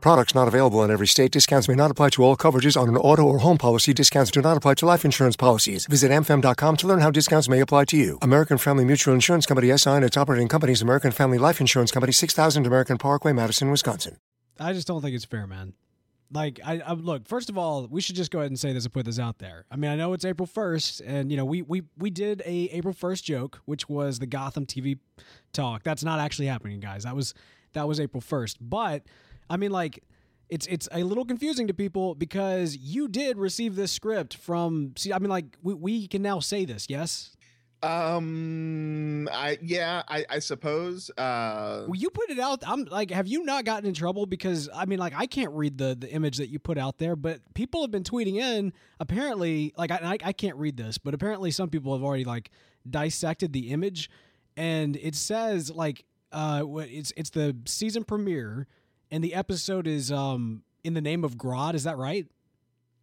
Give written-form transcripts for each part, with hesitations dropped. Products not available in every state. Discounts may not apply to all coverages on an auto or home policy. Discounts do not apply to life insurance policies. Visit amfam.com to learn how discounts may apply to you. American Family Mutual Insurance Company, S.I. and its operating companies, American Family Life Insurance Company, 6000 American Parkway, Madison, Wisconsin. I just don't think it's fair, man. Like, I look, first of all, we should just go ahead and say this and put this out there. I mean, I know it's April 1st, and, you know, we did a April 1st joke, which was the Gotham TV talk. That's not actually happening, guys. That was April 1st. But I mean, like, it's a little confusing to people because you did receive this script from. See, I mean, like, we can now say this, yes. I suppose. Well, you put it out. I'm like, have you not gotten in trouble? Because I mean, like, I can't read the image that you put out there, but people have been tweeting in. Apparently, like, I can't read this, but apparently, some people have already like dissected the image, and it says like, it's the season premiere. And the episode is in the name of Grodd. Is that right?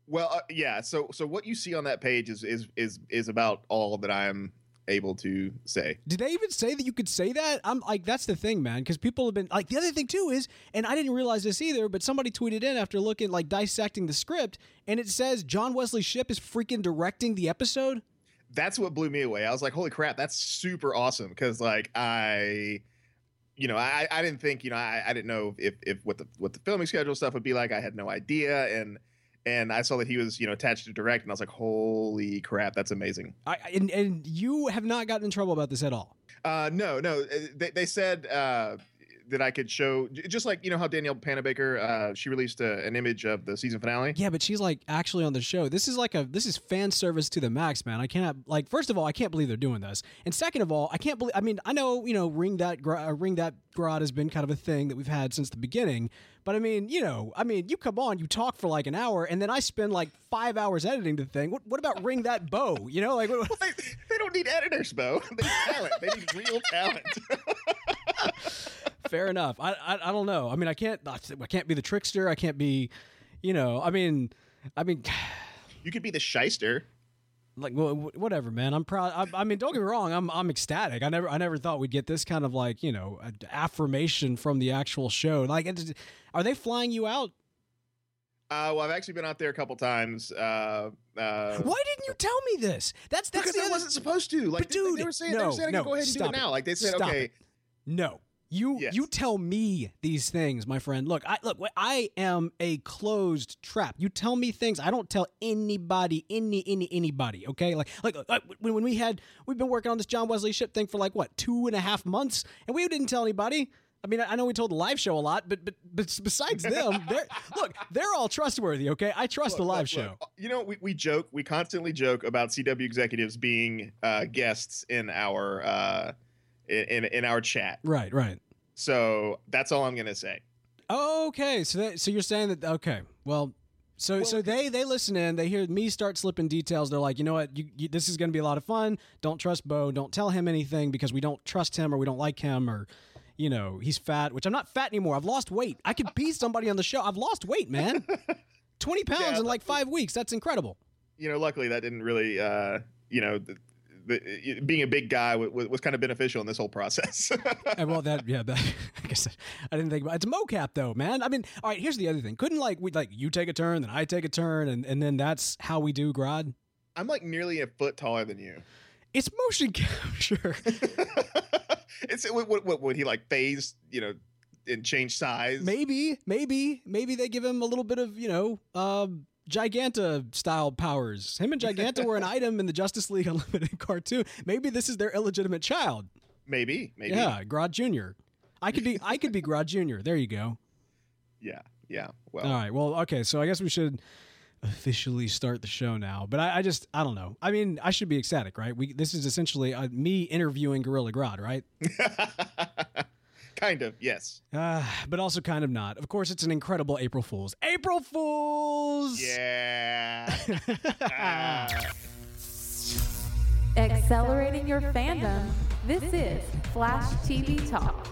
Well, yeah. So what you see on that page is about all that I'm able to say. Did they even say that you could say that? I'm like, that's the thing, man. Because people have been like, the other thing too is, and I didn't realize this either, but somebody tweeted in after looking, like, dissecting the script, and it says John Wesley Shipp is freaking directing the episode. That's what blew me away. I was like, holy crap, that's super awesome. Because like I didn't think, I didn't know if what the filming schedule stuff would be like. I had no idea. And I saw that he was, attached to direct, and I was like, holy crap, that's amazing. And you have not gotten in trouble about this at all. No. They said that I could show, just like, how Danielle Panabaker, she released an image of the season finale. Yeah, but she's like actually on the show. This is fan service to the max, man. I cannot, like, first of all, I can't believe they're doing this. And second of all, I can't believe, I mean, I know, Ring That Grodd has been kind of a thing that we've had since the beginning, but I mean, you come on, you talk for like an hour, and then I spend like 5 hours editing the thing. What about Ring That Bow? They don't need editors, Bo. They need talent. They need real talent. Fair enough. I don't know. I mean, I can't be the trickster. I can't be, I mean, you could be the shyster. Like, well, whatever, man. I'm proud. I mean, don't get me wrong. I'm ecstatic. I never thought we'd get this kind of like, affirmation from the actual show. Like, are they flying you out? Well, I've actually been out there a couple times. Why didn't you tell me this? That's because I wasn't supposed to. Like, dude, they were saying, go ahead and do it now. Like, they said, stop okay. It. No. You tell me these things, my friend. Look. I am a closed trap. You tell me things. I don't tell anybody, anybody. Okay, like when we've been working on this John Wesley Shipp thing for like what 2.5 months, and we didn't tell anybody. I mean, I know we told the live show a lot, but besides them, they're all trustworthy. Okay, I trust the live show. Look. We constantly joke about CW executives being guests in our. In our chat. Right. So that's all I'm going to say. Okay. So you're saying that, okay. Well, so they listen in, they hear me start slipping details. They're like, you know what? You this is going to be a lot of fun. Don't trust Bo. Don't tell him anything because we don't trust him or we don't like him or, he's fat, which I'm not fat anymore. I've lost weight. I could be somebody on the show. I've lost weight, man. 20 pounds in like 5 weeks. That's incredible. Luckily that didn't really, being a big guy was kind of beneficial in this whole process. I guess I didn't think about it. It's mocap though, man. I mean, all right, here's the other thing. Couldn't you take a turn, then I take a turn, and then that's how we do Grodd? I'm like nearly a foot taller than you. It's motion capture. It's what would he like phase, and change size? Maybe they give him a little bit of, Giganta style powers. Him and Giganta were an item in the Justice League Unlimited cartoon. Maybe this is their illegitimate child. Maybe. Yeah, Grodd Jr. I could be Grodd Jr. There you go. Yeah. Well. All right. Well, okay. So I guess we should officially start the show now. But I don't know. I mean, I should be ecstatic, right? This is essentially me interviewing Gorilla Grodd, right? Kind of, yes. But also kind of not. Of course, it's an incredible April Fool's. April Fool's! Yeah. Accelerating your fandom. This is Flash TV Talk.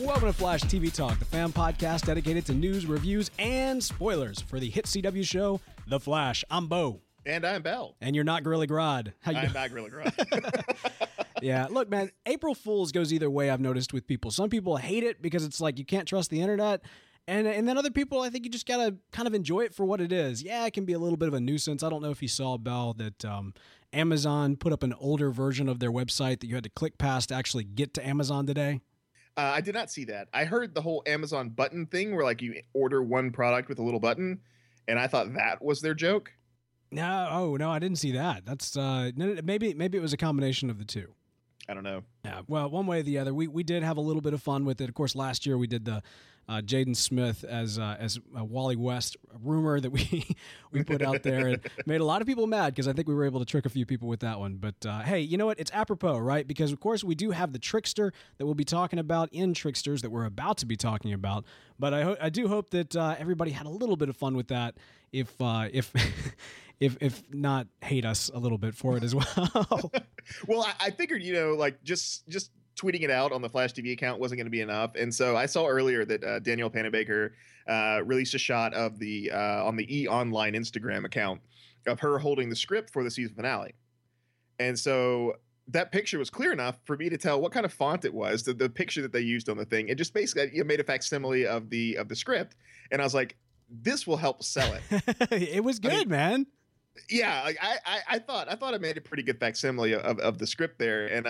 Welcome to Flash TV Talk, the fan podcast dedicated to news, reviews, and spoilers for the hit CW show, The Flash. I'm Bo. And I'm Bell. And you're not Gorilla Grodd. I'm not Gorilla Grodd. Yeah, look, man, April Fool's goes either way, I've noticed, with people. Some people hate it because it's like you can't trust the internet. And then other people, I think you just got to kind of enjoy it for what it is. Yeah, it can be a little bit of a nuisance. I don't know if you saw, Bell, that Amazon put up an older version of their website that you had to click past to actually get to Amazon today. I did not see that. I heard the whole Amazon button thing where, like, you order one product with a little button, and I thought that was their joke. No, I didn't see that. That's maybe it was a combination of the two. I don't know. Yeah, well, one way or the other, we did have a little bit of fun with it. Of course, last year we did the Jaden Smith as Wally West rumor that we put out there and made a lot of people mad because I think we were able to trick a few people with that one. But hey, you know what? It's apropos, right? Because of course we do have the Trickster that we'll be talking about in Tricksters that we're about to be talking about. But I do hope that everybody had a little bit of fun with that. If not, hate us a little bit for it as well. Well, I figured, you know, like just tweeting it out on the Flash TV account wasn't going to be enough. And so I saw earlier that Daniel Panabaker released a shot of the on the E! Online Instagram account of her holding the script for the season finale. And so that picture was clear enough for me to tell what kind of font it was, the picture that they used on the thing. It just basically made a facsimile of the script. And I was like, this will help sell it. It was good, man. Yeah, like I thought I made a pretty good facsimile of the script there, and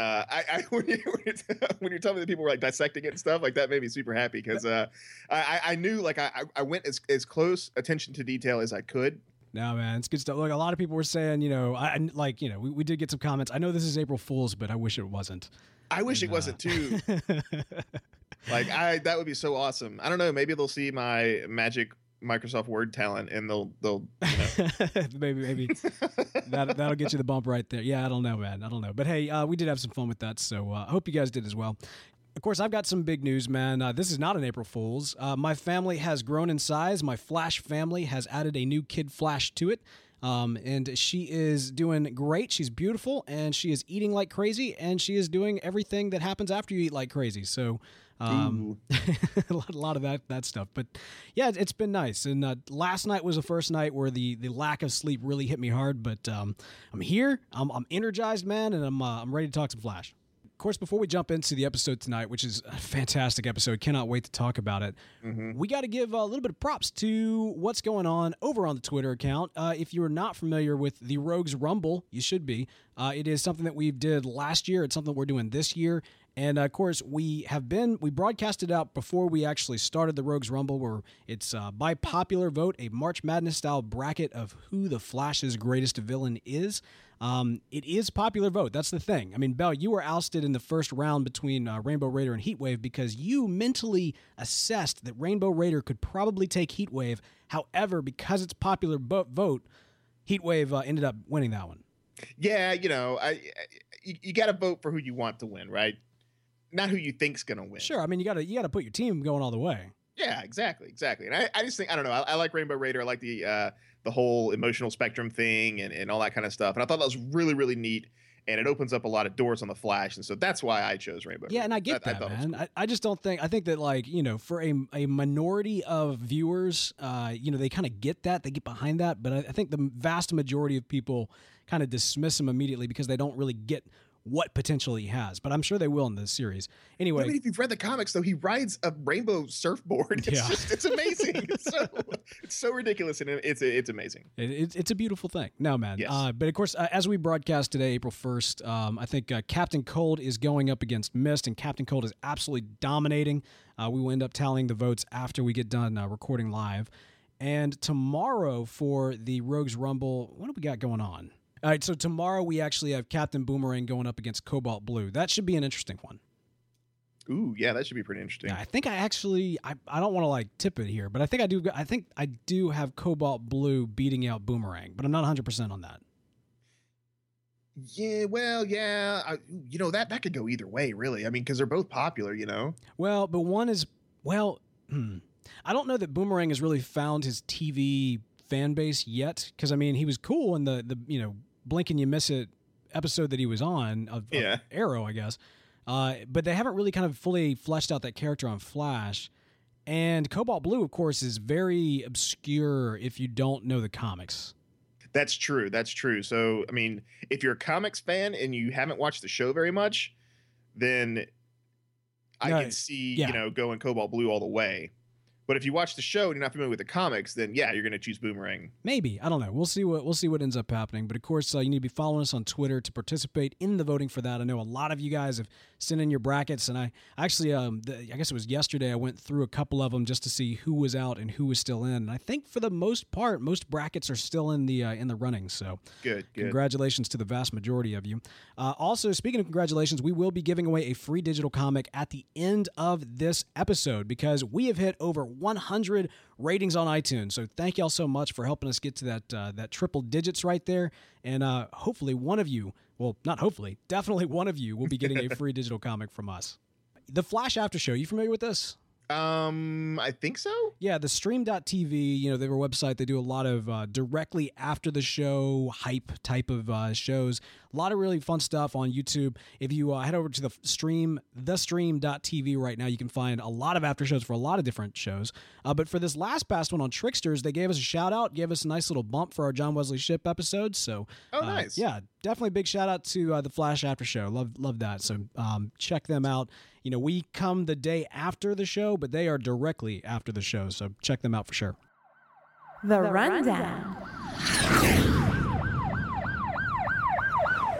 when you're telling me that people were like dissecting it and stuff like that, made me super happy because I knew like I went as close attention to detail as I could. No, man, it's good stuff. Look, a lot of people were saying, you know, we did get some comments. I know this is April Fool's, but I wish it wasn't. I wish it wasn't too. Like that would be so awesome. I don't know. Maybe they'll see my magic Microsoft Word talent and they'll you know. maybe that'll get you the bump right there. Yeah, I don't know, man. I don't know. But hey, we did have some fun with that, so I hope you guys did as well. Of course, I've got some big news, man. This is not an April Fool's. My family has grown in size. My Flash family has added a new kid Flash to it. And she is doing great. She's beautiful, and she is eating like crazy, and she is doing everything that happens after you eat like crazy. So a lot of that stuff. But, yeah, it's been nice. And last night was the first night where the lack of sleep really hit me hard. But I'm here. I'm energized, man, and I'm ready to talk some Flash. Of course, before we jump into the episode tonight, which is a fantastic episode, cannot wait to talk about it. Mm-hmm. We got to give a little bit of props to what's going on over on the Twitter account. If you are not familiar with the Rogues Rumble, you should be. It is something that we did last year. It's something we're doing this year. And of course, we broadcasted out before we actually started the Rogues Rumble, where it's by popular vote, a March Madness style bracket of who the Flash's greatest villain is. It is popular vote. That's the thing. I mean, Bell, you were ousted in the first round between Rainbow Raider and Heatwave because you mentally assessed that Rainbow Raider could probably take Heatwave. However, because it's popular vote, Heatwave ended up winning that one. Yeah, you know, you got to vote for who you want to win, right? Not who you think's gonna win. Sure, I mean you gotta put your team going all the way. Yeah, exactly. And I just think I don't know. I like Rainbow Raider. I like the whole emotional spectrum thing and all that kind of stuff. And I thought that was really really neat. And it opens up a lot of doors on the Flash, and so that's why I chose Rainbow. Yeah, and I get that, man. Cool. I just don't think. I think that, like, you know, for a minority of viewers, you know, they kind of get that, they get behind that, but I think the vast majority of people kind of dismiss him immediately because they don't really get what potential he has, but I'm sure they will in this series. Anyway, I mean, if you've read the comics, though, he rides a rainbow surfboard. It's amazing. it's so ridiculous, and it's amazing. It's a beautiful thing. No, man. Yes. But of course, as we broadcast today, April 1st, I think Captain Cold is going up against Mist, and Captain Cold is absolutely dominating. We will end up tallying the votes after we get done recording live. And tomorrow for the Rogues Rumble, what do we got going on? All right, so tomorrow we actually have Captain Boomerang going up against Cobalt Blue. That should be an interesting one. Ooh, yeah, that should be pretty interesting. Yeah, I think I actually, I don't want to like tip it here, but I think I do have Cobalt Blue beating out Boomerang, but I'm not 100% on that. Yeah, well, yeah, that could go either way, really. I mean, because they're both popular, you know. Well, but one is, well, I don't know that Boomerang has really found his TV fan base yet, because I mean, he was cool in the blink and you miss it episode that he was on of Arrow, I guess. But they haven't really kind of fully fleshed out that character on Flash. And Cobalt Blue, of course, is very obscure if you don't know the comics. That's true. That's true. So, I mean, if you're a comics fan and you haven't watched the show very much, then I can see, going Cobalt Blue all the way. But if you watch the show and you're not familiar with the comics, then, yeah, you're going to choose Boomerang. Maybe. I don't know. We'll see what ends up happening. But, of course, you need to be following us on Twitter to participate in the voting for that. I know a lot of you guys have sent in your brackets. And I actually, I guess it was yesterday, I went through a couple of them just to see who was out and who was still in. And I think for the most part, most brackets are still in the running. So good. Congratulations to the vast majority of you. Also, speaking of congratulations, we will be giving away a free digital comic at the end of this episode because we have hit over 100 ratings on iTunes. So thank y'all so much for helping us get to that triple digits right there. And hopefully one of you, well, not hopefully, definitely one of you will be getting a free digital comic from us. The Flash After Show. You familiar with this? I think so. Yeah, the stream.tv, their website, they do a lot of directly after the show hype type of shows. A lot of really fun stuff on YouTube. If you head over to the stream.tv right now, you can find a lot of after shows for a lot of different shows. But for this past one on Tricksters, they gave us a shout out, gave us a nice little bump for our John Wesley Shipp episode. So, nice. Yeah, definitely big shout out to the Flash After Show. Love that. So check them out. We come the day after the show, but they are directly after the show. So check them out for sure. The Rundown.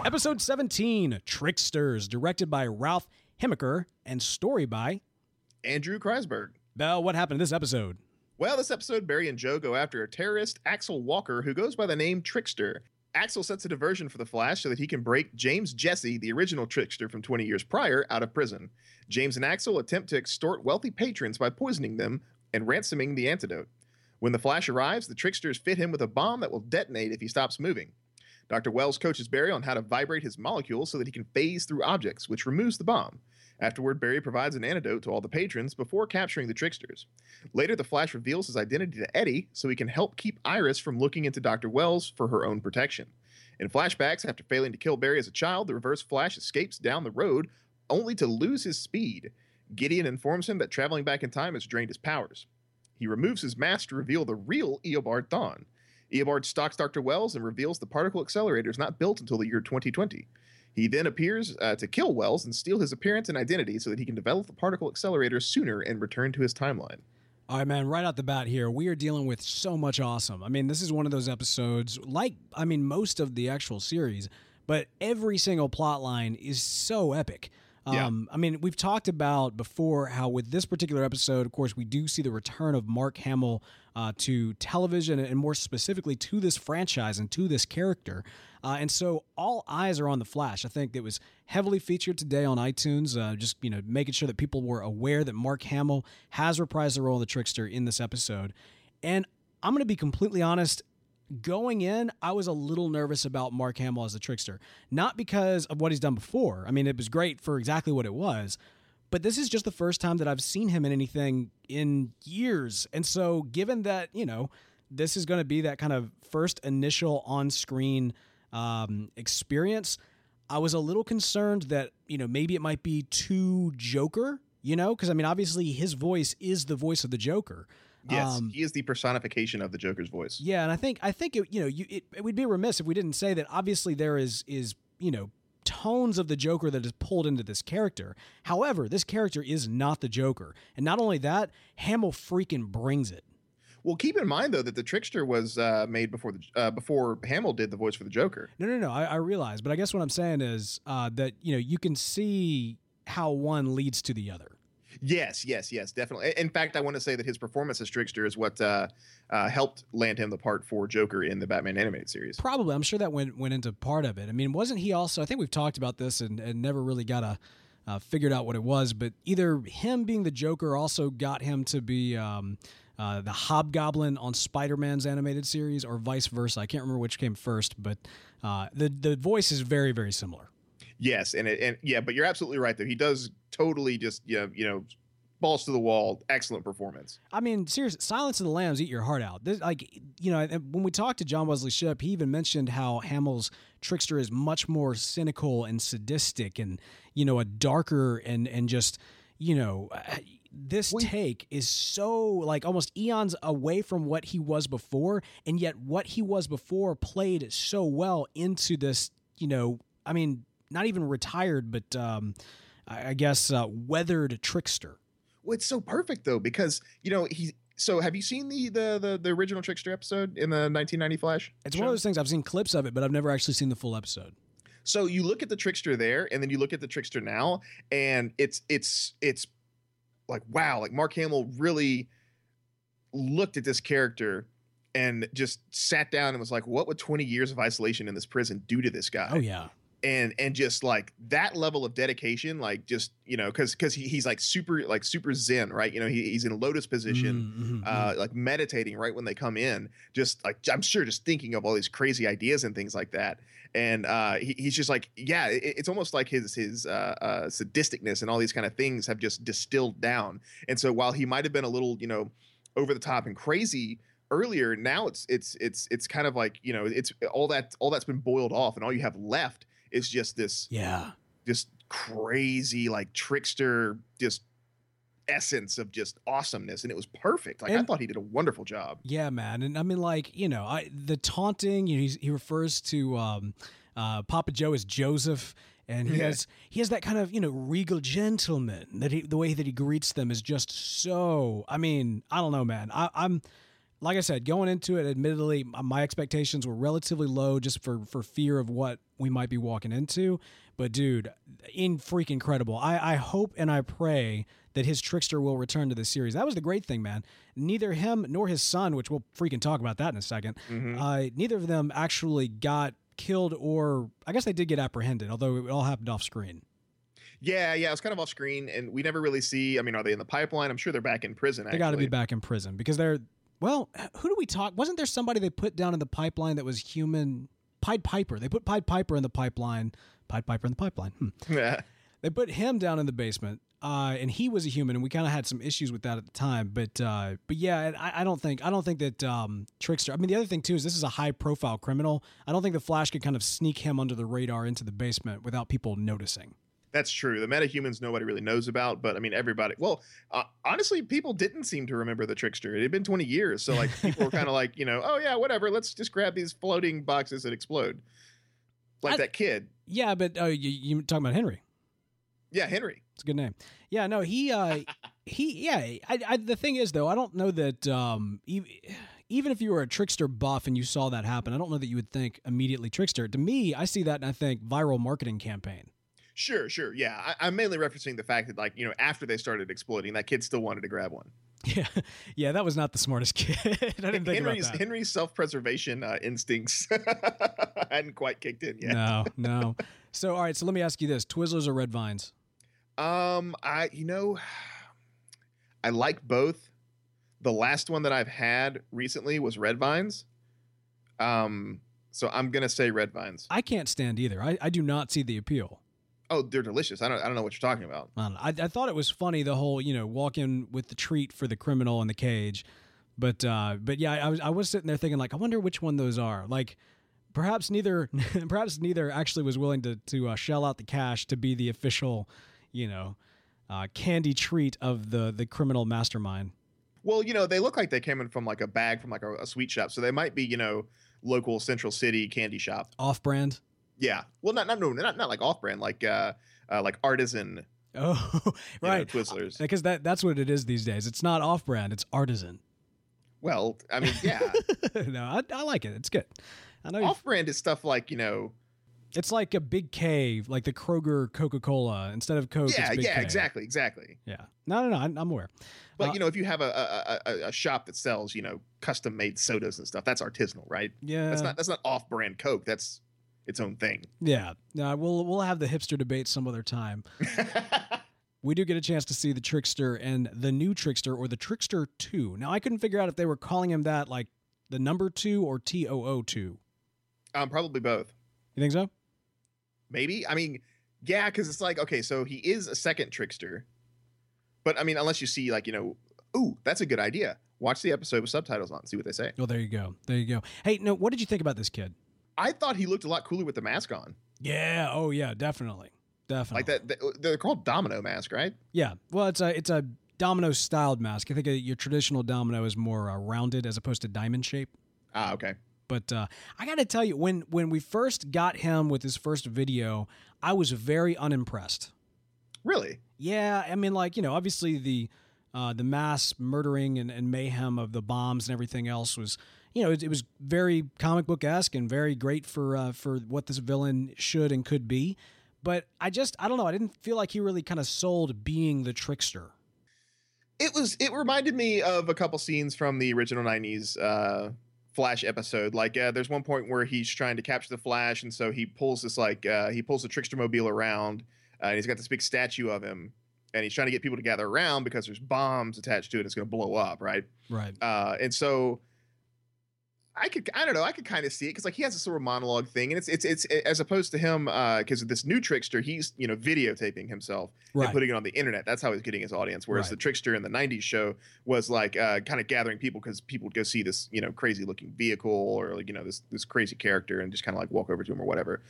Episode 17, Tricksters, directed by Ralph Hemmicker and story by Andrew Kreisberg. Bell, what happened in this episode? Well, this episode, Barry and Joe go after a terrorist, Axel Walker, who goes by the name Trickster. Axel sets a diversion for the Flash so that he can break James Jesse, the original Trickster from 20 years prior, out of prison. James and Axel attempt to extort wealthy patrons by poisoning them and ransoming the antidote. When the Flash arrives, the Tricksters fit him with a bomb that will detonate if he stops moving. Dr. Wells coaches Barry on how to vibrate his molecules so that he can phase through objects, which removes the bomb. Afterward, Barry provides an antidote to all the patrons before capturing the Tricksters. Later, the Flash reveals his identity to Eddie so he can help keep Iris from looking into Dr. Wells for her own protection. In flashbacks, after failing to kill Barry as a child, the Reverse Flash escapes down the road only to lose his speed. Gideon informs him that traveling back in time has drained his powers. He removes his mask to reveal the real Eobard Thawne. Eobard stalks Dr. Wells and reveals the particle accelerator is not built until the year 2020. He then appears to kill Wells and steal his appearance and identity so that he can develop the particle accelerator sooner and return to his timeline. All right, man, right out the bat here, we are dealing with so much awesome. I mean, this is one of those episodes, most of the actual series, but every single plot line is so epic. I mean, we've talked about before how with this particular episode, of course, we do see the return of Mark Hamill to television and more specifically to this franchise and to this character. And so all eyes are on The Flash. I think it was heavily featured today on iTunes, making sure that people were aware that Mark Hamill has reprised the role of the Trickster in this episode. And I'm going to be completely honest. Going in, I was a little nervous about Mark Hamill as the Trickster, not because of what he's done before. I mean, it was great for exactly what it was, but this is just the first time that I've seen him in anything in years. And so given that, this is going to be that kind of first initial on-screen experience, I was a little concerned that, maybe it might be too Joker, because I mean, obviously his voice is the voice of the Joker. Yes, he is the personification of the Joker's voice. Yeah, and I think it would be remiss if we didn't say that obviously there is tones of the Joker that is pulled into this character. However, this character is not the Joker. And not only that, Hamill freaking brings it. Well, keep in mind, though, that the Trickster was made before Hamill did the voice for the Joker. No, I realize. But I guess what I'm saying is that you can see how one leads to the other. Yes, definitely. In fact, I want to say that his performance as Trickster is what helped land him the part for Joker in the Batman animated series. Probably. I'm sure that went into part of it. I mean, wasn't he also, I think we've talked about this and never really got a figured out what it was, but either him being the Joker also got him to be the Hobgoblin on Spider-Man's animated series, or vice versa. I can't remember which came first, but the voice is very, very similar. Yes, but you're absolutely right, though. He does totally just, you know, balls to the wall, excellent performance. I mean, seriously, Silence of the Lambs, eat your heart out. This, when we talked to John Wesley Shipp, he even mentioned how Hamill's Trickster is much more cynical and sadistic and, you know, a darker and just, you know... This take is so like almost eons away from what he was before, and yet what he was before played so well into this, you know, I mean, not even retired, but I guess weathered Trickster. Well, it's so perfect though, because, you know, so have you seen the original Trickster episode in the 1990 Flash? It's one of those things I've seen clips of it, but I've never actually seen the full episode. So you look at the Trickster there, and then you look at the Trickster now, and it's like, wow, like Mark Hamill really looked at this character and just sat down and was like, what would 20 years of isolation in this prison do to this guy? Oh, yeah. And just like that level of dedication, like just, you know, because he's like super zen, right? You know, he's in a lotus position, like meditating right when they come in, just like, I'm sure just thinking of all these crazy ideas and things like that. And he's just like, yeah, it's almost like his sadisticness and all these kind of things have just distilled down. And so while he might've been a little, you know, over the top and crazy earlier, now it's kind of like, you know, it's all that's been boiled off, and all you have left is just this, just crazy, like Trickster, just essence of just awesomeness, and it was perfect. Like, and I thought he did a wonderful job. Yeah, man, and I mean, like, you know, the taunting. You know, he refers to Papa Joe as Joseph, and he has that kind of, you know, regal gentleman that the way that he greets them is just so. I mean, I don't know, man. I'm. Like I said, going into it, admittedly, my expectations were relatively low just for fear of what we might be walking into. But, dude, freaking incredible. I hope and I pray that his Trickster will return to the series. That was the great thing, man. Neither him nor his son, which we'll freaking talk about that in a second, neither of them actually got killed, or I guess they did get apprehended, although it all happened off screen. Yeah, it was kind of off screen, and we never really see. I mean, are they in the pipeline? I'm sure they're back in prison, actually. They got to be back in prison because they're... Well, who do we talk? Wasn't there somebody they put down in the pipeline that was human? Pied Piper. They put Pied Piper in the pipeline. They put him down in the basement, and he was a human, and we kind of had some issues with that at the time. But yeah, I don't think that Trickster. I mean, the other thing too is this is a high-profile criminal. I don't think the Flash could kind of sneak him under the radar into the basement without people noticing. That's true. The metahumans nobody really knows about, but I mean, everybody. Well, honestly, people didn't seem to remember the Trickster. It had been 20 years, so like people were kind of like, you know, oh yeah, whatever. Let's just grab these floating boxes that explode, like that kid. Yeah, but you're talking about Henry. Yeah, Henry. It's a good name. Yeah, no, he. Yeah, the thing is though, I don't know that even if you were a Trickster buff and you saw that happen, I don't know that you would think immediately Trickster. To me, I see that and I think viral marketing campaign. Sure. Yeah. I'm mainly referencing the fact that, like, you know, after they started exploding, that kid still wanted to grab one. Yeah. That was not the smartest kid. I didn't think about that. Henry's self-preservation instincts hadn't quite kicked in yet. No. So, all right. So let me ask you this. Twizzlers or Red Vines? I like both. The last one that I've had recently was Red Vines. So I'm going to say Red Vines. I can't stand either. I do not see the appeal. Oh, they're delicious. I don't know what you're talking about. I thought it was funny, the whole, you know, walk in with the treat for the criminal in the cage, but yeah, I was sitting there thinking, like, I wonder which one those are. Like, perhaps neither actually was willing to shell out the cash to be the official, you know, candy treat of the criminal mastermind. Well, you know, they look like they came in from like a bag from like a sweet shop, so they might be, you know, local Central City candy shop. Off brand. Yeah, well, not like off brand, like artisan. Oh, right, Twizzlers, because that's what it is these days. It's not off brand; it's artisan. Well, I mean, yeah, no, I like it. It's good. I know off brand is stuff like, you know, It's like a Big K, like the Kroger Coca-Cola. Instead of Coke, it's Big K. Exactly. Yeah. No, I'm aware. But, if you have a shop that sells, custom-made sodas and stuff, that's artisanal, right? Yeah. That's not off-brand Coke. That's its own thing. Yeah. We'll have the hipster debate some other time. We do get a chance to see the Trickster and the new Trickster, or the Trickster 2. Now, I couldn't figure out if they were calling him that, like the number 2 or TOO2. Probably both. You think so? Maybe. I mean, yeah, because it's like, okay, so he is a second Trickster. But, I mean, unless you see, like, ooh, that's a good idea. Watch the episode with subtitles on and see what they say. Oh, there you go. Hey, no, what did you think about this kid? I thought he looked a lot cooler with the mask on. Yeah. Oh, yeah, definitely. Like that, they're called domino mask, right? Yeah. Well, it's a domino-styled mask. I think your traditional domino is more rounded as opposed to diamond shape. Ah, okay. But I got to tell you, when we first got him with his first video, I was very unimpressed. Really? Yeah. I mean, like, obviously the mass murdering and mayhem of the bombs and everything else was, it was very comic book-esque and very great for what this villain should and could be. But I don't know. I didn't feel like he really kind of sold being the Trickster. It reminded me of a couple scenes from the original 90s, Flash episode. Like there's one point where he's trying to capture the Flash, and so he pulls this he pulls the Trickster mobile around, and he's got this big statue of him, and he's trying to get people to gather around because there's bombs attached to it. And it's going to blow up, right. And so I could kind of see it because like he has this sort of monologue thing, and it's as opposed to him because of this new Trickster, he's videotaping himself and putting it on the internet. That's how he's getting his audience. Whereas the Trickster in the '90s show was like kind of gathering people because people would go see this crazy looking vehicle or like this crazy character and just kind of like walk over to him or whatever.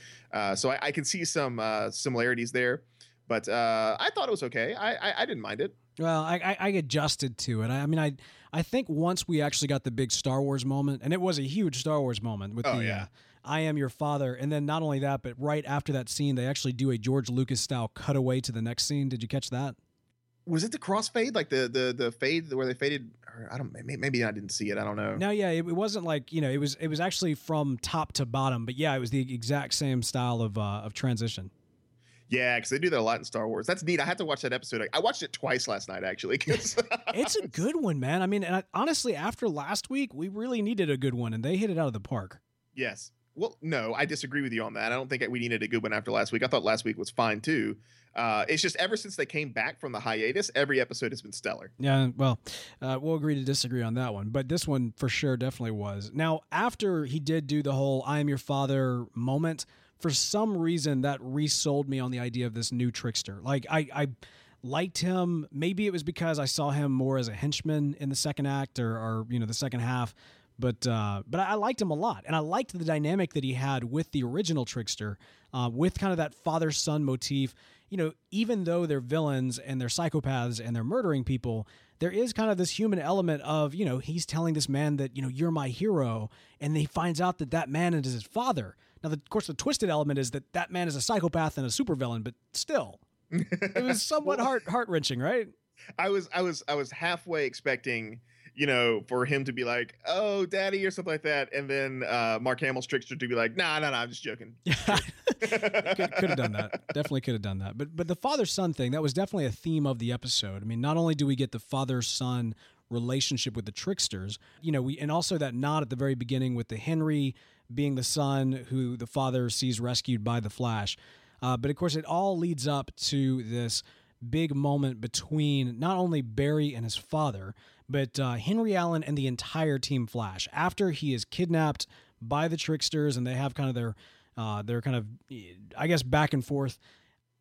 So I can see some similarities there, but I thought it was okay. I didn't mind it. Well, I adjusted to it. I think once we actually got the big Star Wars moment, and it was a huge Star Wars moment with I am your father. And then not only that, but right after that scene, they actually do a George Lucas style cutaway to the next scene. Did you catch that? Was it the crossfade, like the fade where they faded? Or maybe I didn't see it. I don't know. No, yeah, it wasn't like it was actually from top to bottom. But yeah, it was the exact same style of transition. Yeah, because they do that a lot in Star Wars. That's neat. I had to watch that episode. I watched it twice last night, actually. It's a good one, man. I mean, and honestly, after last week, we really needed a good one, and they hit it out of the park. Yes. Well, no, I disagree with you on that. I don't think we needed a good one after last week. I thought last week was fine, too. It's just ever since they came back from the hiatus, every episode has been stellar. Yeah, well, we'll agree to disagree on that one. But this one, for sure, definitely was. Now, after he did do the whole I am your father moment, for some reason, that resold me on the idea of this new Trickster. Like, I liked him. Maybe it was because I saw him more as a henchman in the second act or the second half. But I liked him a lot. And I liked the dynamic that he had with the original Trickster, with kind of that father-son motif. Even though they're villains and they're psychopaths and they're murdering people, there is kind of this human element of, he's telling this man that, you're my hero. And he finds out that man is his father. Now, of course, the twisted element is that man is a psychopath and a supervillain, but still, it was somewhat heart-wrenching, right? I was halfway expecting, for him to be like, "Oh, daddy," or something like that, and then Mark Hamill's Trickster to be like, "Nah, I'm just joking." Could have done that. Definitely could have done that. But the father-son thing, that was definitely a theme of the episode. I mean, not only do we get the father-son relationship with the Tricksters, and also that nod at the very beginning with the Henry being the son who the father sees rescued by the Flash. But of course, it all leads up to this big moment between not only Barry and his father, but Henry Allen and the entire Team Flash. After he is kidnapped by the Tricksters and they have kind of their kind of, I guess, back and forth,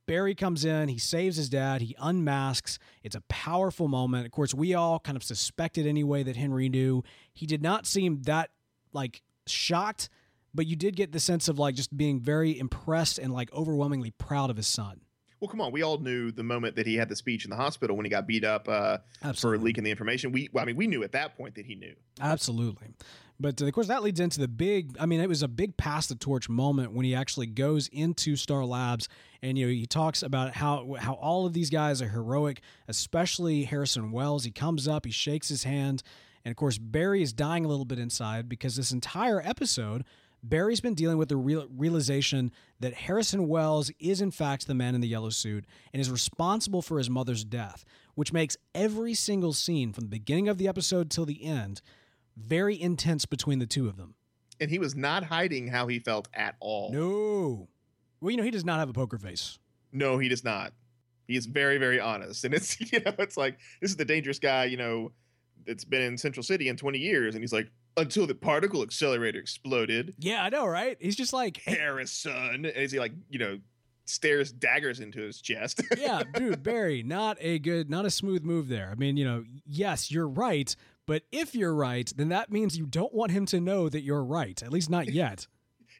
Barry comes in, he saves his dad, he unmasks. It's a powerful moment. Of course, we all kind of suspected anyway that Henry knew. He did not seem that, like, shocked, but you did get the sense of like just being very impressed and like overwhelmingly proud of his son. Well, come on, we all knew the moment that he had the speech in the hospital when he got beat up for leaking the information. We knew at that point that he knew. Absolutely. But of course that leads into the big, it was a big pass the torch moment when he actually goes into Star Labs and he talks about how all of these guys are heroic, especially Harrison Wells. He comes up, he shakes his hand. And, of course, Barry is dying a little bit inside because this entire episode, Barry's been dealing with the realization that Harrison Wells is in fact the man in the yellow suit and is responsible for his mother's death, which makes every single scene from the beginning of the episode till the end very intense between the two of them. And he was not hiding how he felt at all. No. Well, you know, he does not have a poker face. No, he does not. He is very, very honest. And it's, you know, it's like, this is the dangerous guy, you know, that's been in Central City in 20 years. And he's like, until the particle accelerator exploded. Yeah, I know, right? He's just like, Harrison. And he's like, you know, stares daggers into his chest. Yeah, dude, Barry, not a smooth move there. I mean, you know, yes, you're right. But if you're right, then that means you don't want him to know that you're right. At least not yet.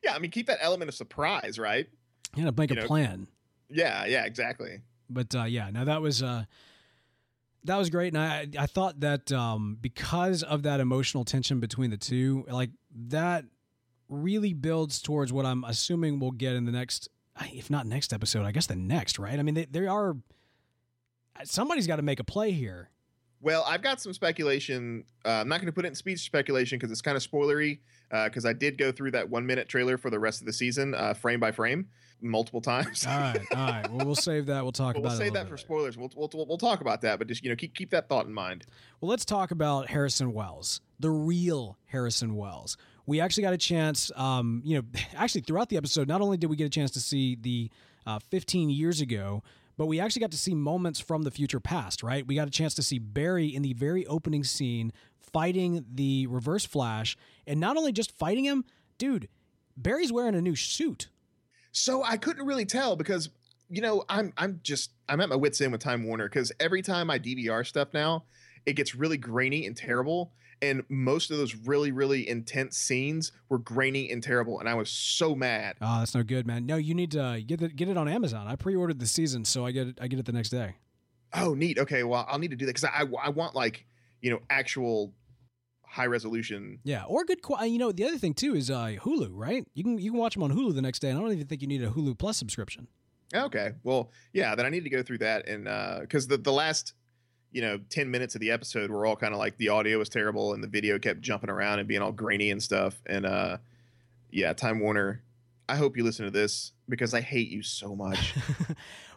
Yeah, I mean, keep that element of surprise, right? You gotta make a plan. Yeah, exactly. But now that was great, and I thought that because of that emotional tension between the two, like that really builds towards what I'm assuming we'll get in the next, if not next episode, I guess the next, right? I mean, somebody's got to make a play here. Well, I've got some speculation. I'm not going to put it in speech speculation because it's kind of spoilery, because I did go through that 1-minute trailer for the rest of the season, frame by frame, multiple times. All right. Well, we'll save that. We'll talk about it. We'll save that for spoilers. We'll talk about that, but just, you know, keep that thought in mind. Well, let's talk about Harrison Wells, the real Harrison Wells. We actually got a chance, throughout the episode, not only did we get a chance to see the 15 years ago, but we actually got to see moments from the future past, right? We got a chance to see Barry in the very opening scene fighting the Reverse Flash. And not only just fighting him, dude, Barry's wearing a new suit. So I couldn't really tell because, you know, I'm at my wit's end with Time Warner because every time I DVR stuff now, it gets really grainy and terrible. And most of those really, really intense scenes were grainy and terrible. And I was so mad. Oh, that's no good, man. No, you need to get it on Amazon. I pre-ordered the season, so I get it the next day. Oh, neat. Okay, well, I'll need to do that because I want, like, you know, actual high resolution. Yeah, or good quality. You know, the other thing, too, is Hulu, right? You can watch them on Hulu the next day. And I don't even think you need a Hulu Plus subscription. Okay, well, yeah, then I need to go through that. And because the last... you know, 10 minutes of the episode were all kind of like the audio was terrible and the video kept jumping around and being all grainy and stuff. And Time Warner, I hope you listen to this because I hate you so much.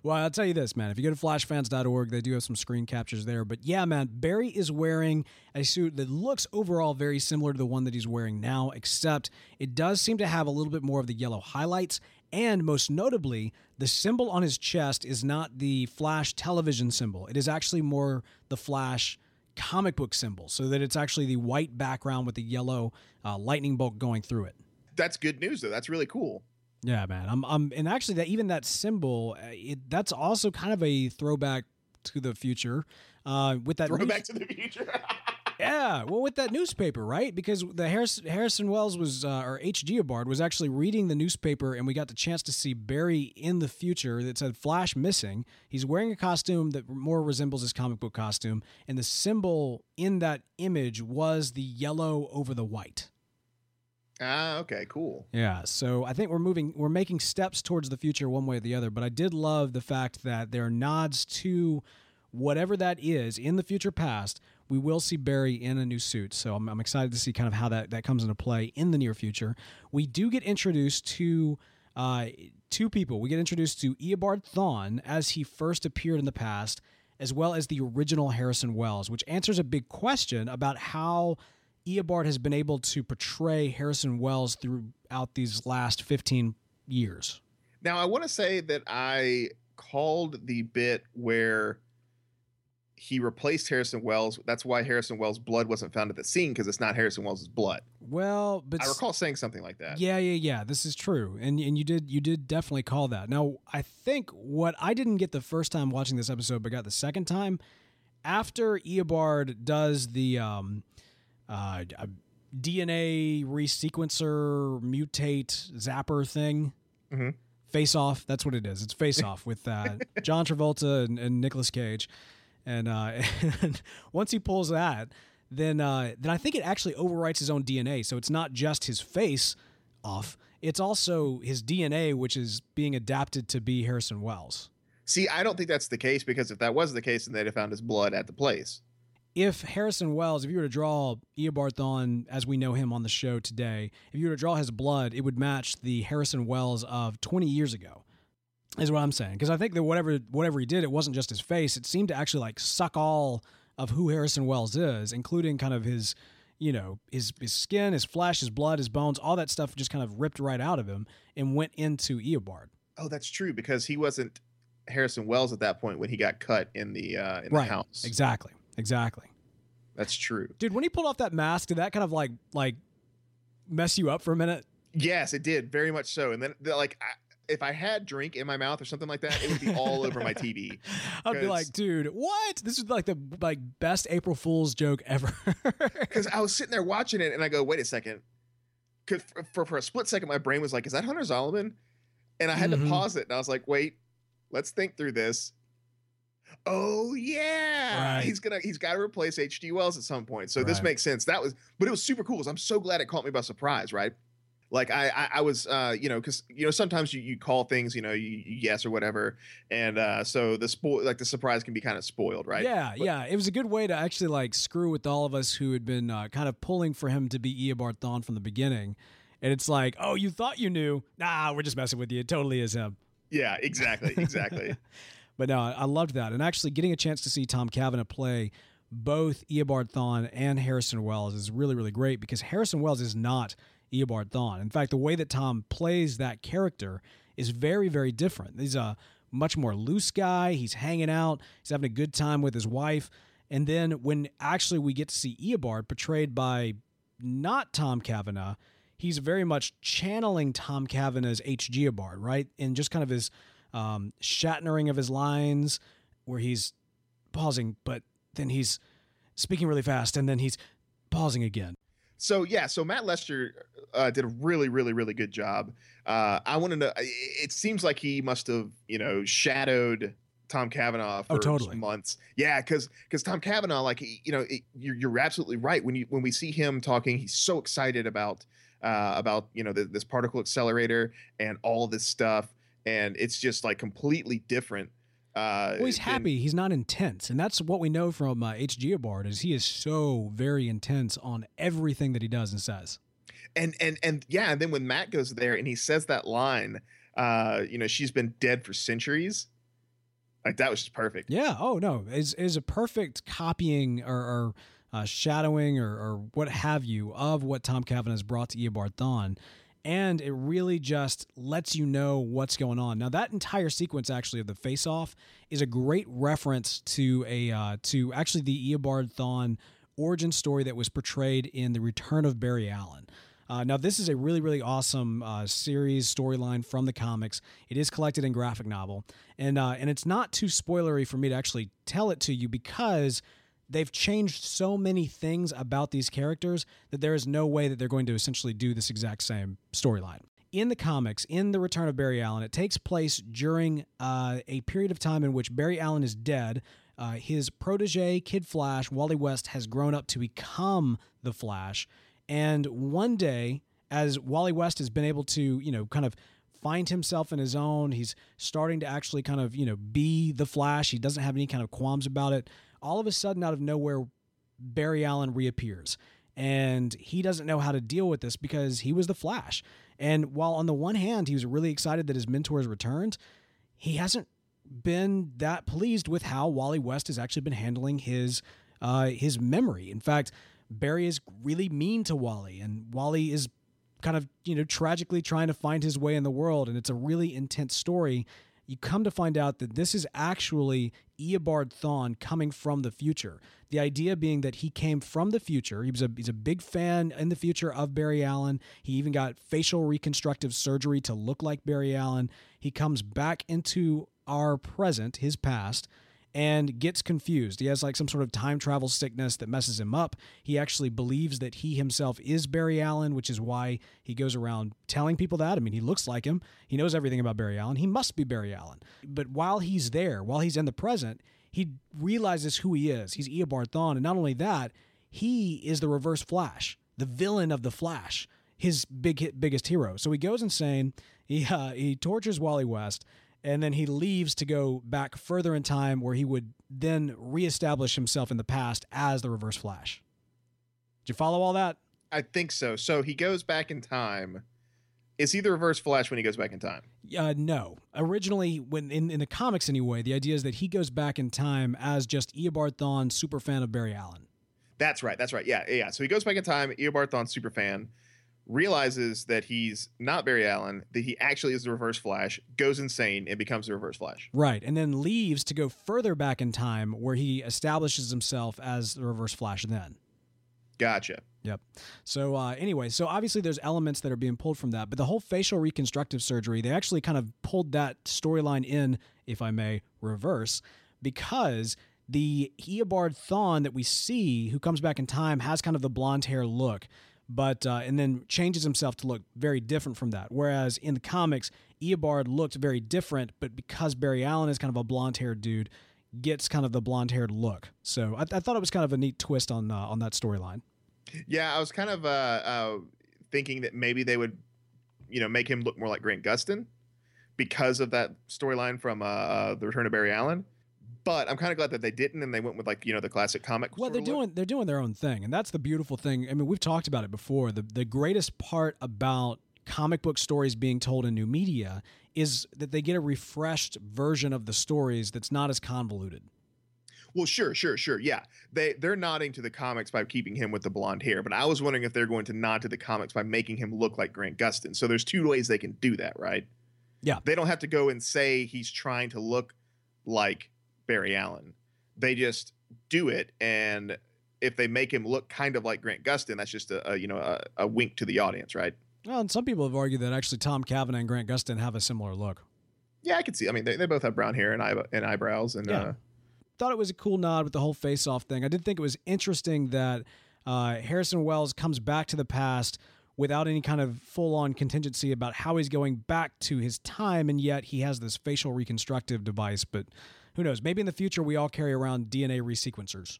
Well, I'll tell you this, man. If you go to flashfans.org, they do have some screen captures there. But yeah, man, Barry is wearing a suit that looks overall very similar to the one that he's wearing now, except it does seem to have a little bit more of the yellow highlights. And most notably, the symbol on his chest is not the Flash television symbol. It is actually more the Flash comic book symbol, so that it's actually the white background with the yellow lightning bolt going through it. That's good news, though. That's really cool. Yeah, man. And actually, that symbol, that's also kind of a throwback to the future. Yeah, well, with that newspaper, right? Because the Harrison Wells was, or H. Eobard was actually reading the newspaper, and we got the chance to see Barry in the future that said Flash missing. He's wearing a costume that more resembles his comic book costume, and the symbol in that image was the yellow over the white. Ah, okay, cool. Yeah, so I think we're making steps towards the future one way or the other, but I did love the fact that there are nods to whatever that is in the future past. We will see Barry in a new suit, so I'm excited to see kind of how that comes into play in the near future. We do get introduced to two people. We get introduced to Eobard Thawne as he first appeared in the past, as well as the original Harrison Wells, which answers a big question about how Eobard has been able to portray Harrison Wells throughout these last 15 years. Now, I want to say that I called the bit where he replaced Harrison Wells. That's why Harrison Wells' blood wasn't found at the scene, because it's not Harrison Wells' blood. Well, but I recall saying something like that. Yeah. This is true, and you did definitely call that. Now, I think what I didn't get the first time watching this episode, but got the second time after Eobard does the DNA resequencer mutate zapper thing. Mm-hmm. Face Off. That's what it is. It's Face Off with John Travolta and Nicolas Cage. And once he pulls that, then I think it actually overwrites his own DNA. So it's not just his face off. It's also his DNA, which is being adapted to be Harrison Wells. See, I don't think that's the case, because if that was the case, then they'd have found his blood at the place. if Harrison Wells, if you were to draw Eobard Thawne as we know him on the show today, if you were to draw his blood, it would match the Harrison Wells of 20 years ago. Is what I'm saying, because I think that whatever he did, it wasn't just his face. It seemed to actually like suck all of who Harrison Wells is, including kind of his, you know, his skin, his flesh, his blood, his bones, all that stuff just kind of ripped right out of him and went into Eobard. Oh, that's true, because he wasn't Harrison Wells at that point when he got cut in the house. Exactly. That's true, dude. When he pulled off that mask, did that kind of like mess you up for a minute? Yes, it did, very much so. And then like. If I had drink in my mouth or something like that, it would be all over my TV. I'd be like, dude, what? This is like the best April Fool's joke ever. Because I was sitting there watching it and I go, wait a second. Cause for a split second, my brain was like, is that Hunter Zolomon? And I had to pause it and I was like, wait, let's think through this. Oh yeah. Right. He's got to replace H.G. Wells at some point. So this makes sense. But it was super cool. So I'm so glad it caught me by surprise. Right. Like I was, you know, because, you know, sometimes you call things, you know, you yes or whatever. And so the surprise can be kind of spoiled. Right. Yeah. But, yeah. It was a good way to actually like screw with all of us who had been kind of pulling for him to be Eobard Thawne from the beginning. And it's like, oh, you thought you knew. Nah, we're just messing with you. It totally is him. Yeah, exactly. But no, I loved that. And actually getting a chance to see Tom Cavanagh play both Eobard Thawne and Harrison Wells is really, really great, because Harrison Wells is not Eobard Thawne. In fact, the way that Tom plays that character is very, very different. He's a much more loose guy. He's hanging out. He's having a good time with his wife. And then when actually we get to see Eobard portrayed by not Tom Cavanagh, he's very much channeling Tom Cavanagh's H.G. Eobard, right? And just kind of his shattering of his lines where he's pausing, but then he's speaking really fast, and then he's pausing again. So, yeah, so Matt Lester did a really, really, really good job. I want to know, it seems like he must have, you know, shadowed Tom Cavanagh for months. Yeah, because Tom Cavanagh, like, you know, you're absolutely right. When we see him talking, he's so excited about you know, this particle accelerator and all this stuff. And it's just like completely different. Well, he's happy. He's not intense. And that's what we know from H.G. Eobard, is he is so very intense on everything that he does and says. And yeah. And then when Matt goes there and he says that line, you know, she's been dead for centuries. Like, that was just perfect. Yeah. Oh no. It's a perfect copying or shadowing or what have you of what Tom Cavanagh has brought to Eobard Thawne. And it really just lets you know what's going on. Now, that entire sequence, actually, of the face-off is a great reference to actually the Eobard Thawne origin story that was portrayed in The Return of Barry Allen. Now, this is a really, really awesome series storyline from the comics. It is collected in graphic novel. And it's not too spoilery for me to actually tell it to you, because they've changed so many things about these characters that there is no way that they're going to essentially do this exact same storyline. In the comics, in The Return of Barry Allen, it takes place during a period of time in which Barry Allen is dead. His protege, Kid Flash, Wally West, has grown up to become the Flash. And one day, as Wally West has been able to, you know, kind of find himself in his own, he's starting to actually kind of, you know, be the Flash. He doesn't have any kind of qualms about it. All of a sudden, out of nowhere, Barry Allen reappears, and he doesn't know how to deal with this, because he was the Flash. And while on the one hand, he was really excited that his mentor has returned, he hasn't been that pleased with how Wally West has actually been handling his memory. In fact, Barry is really mean to Wally, and Wally is kind of, you know, tragically trying to find his way in the world. And it's a really intense story. You come to find out that this is actually Eobard Thawne coming from the future. The idea being that he came from the future. He's a big fan in the future of Barry Allen. He even got facial reconstructive surgery to look like Barry Allen. He comes back into our present, his past, and gets confused. He has like some sort of time travel sickness that messes him up. He actually believes that he himself is Barry Allen, which is why he goes around telling people that. I mean, he looks like him. He knows everything about Barry Allen. He must be Barry Allen. But while he's there, while he's in the present, he realizes who he is. He's Eobard Thawne. And not only that, he is the Reverse Flash, the villain of the Flash, his biggest hero. So he goes insane. He tortures Wally West. And then he leaves to go back further in time where he would then reestablish himself in the past as the Reverse Flash. Did you follow all that? I think so. So he goes back in time. Is he the Reverse Flash when he goes back in time? No. Originally, when in the comics anyway, the idea is that he goes back in time as just Eobard Thawne, super fan of Barry Allen. That's right. Yeah. So he goes back in time, Eobard Thawne, super fan, realizes that he's not Barry Allen, that he actually is the Reverse Flash, goes insane, and becomes the Reverse Flash. Right, and then leaves to go further back in time where he establishes himself as the Reverse Flash then. Gotcha. Yep. So anyway, so obviously there's elements that are being pulled from that, but the whole facial reconstructive surgery, they actually kind of pulled that storyline in, if I may, reverse, because the Eobard Thawne that we see who comes back in time has kind of the blonde hair look, but and then changes himself to look very different from that. Whereas in the comics, Eobard looked very different, but because Barry Allen is kind of a blonde-haired dude, gets kind of the blonde-haired look. So I thought it was kind of a neat twist on that storyline. Yeah, I was kind of thinking that maybe they would, make him look more like Grant Gustin because of that storyline from The Return of Barry Allen. But I'm kind of glad that they didn't, and they went with the classic comic. Well, they're doing their own thing, and that's the beautiful thing. I mean, we've talked about it before. The greatest part about comic book stories being told in new media is that they get a refreshed version of the stories that's not as convoluted. Well, sure, yeah. They're nodding to the comics by keeping him with the blonde hair, but I was wondering if they're going to nod to the comics by making him look like Grant Gustin. So there's two ways they can do that, right? Yeah. They don't have to go and say he's trying to look like Barry Allen. They just do it, and if they make him look kind of like Grant Gustin, that's just a wink to the audience, right? Well, and some people have argued that actually Tom Cavanagh and Grant Gustin have a similar look. Yeah, I could see. I mean, they both have brown hair and eyebrows, and yeah. Thought it was a cool nod with the whole face-off thing. I did think it was interesting that Harrison Wells comes back to the past without any kind of full-on contingency about how he's going back to his time, and yet he has this facial reconstructive device. But who knows? Maybe in the future we all carry around DNA resequencers.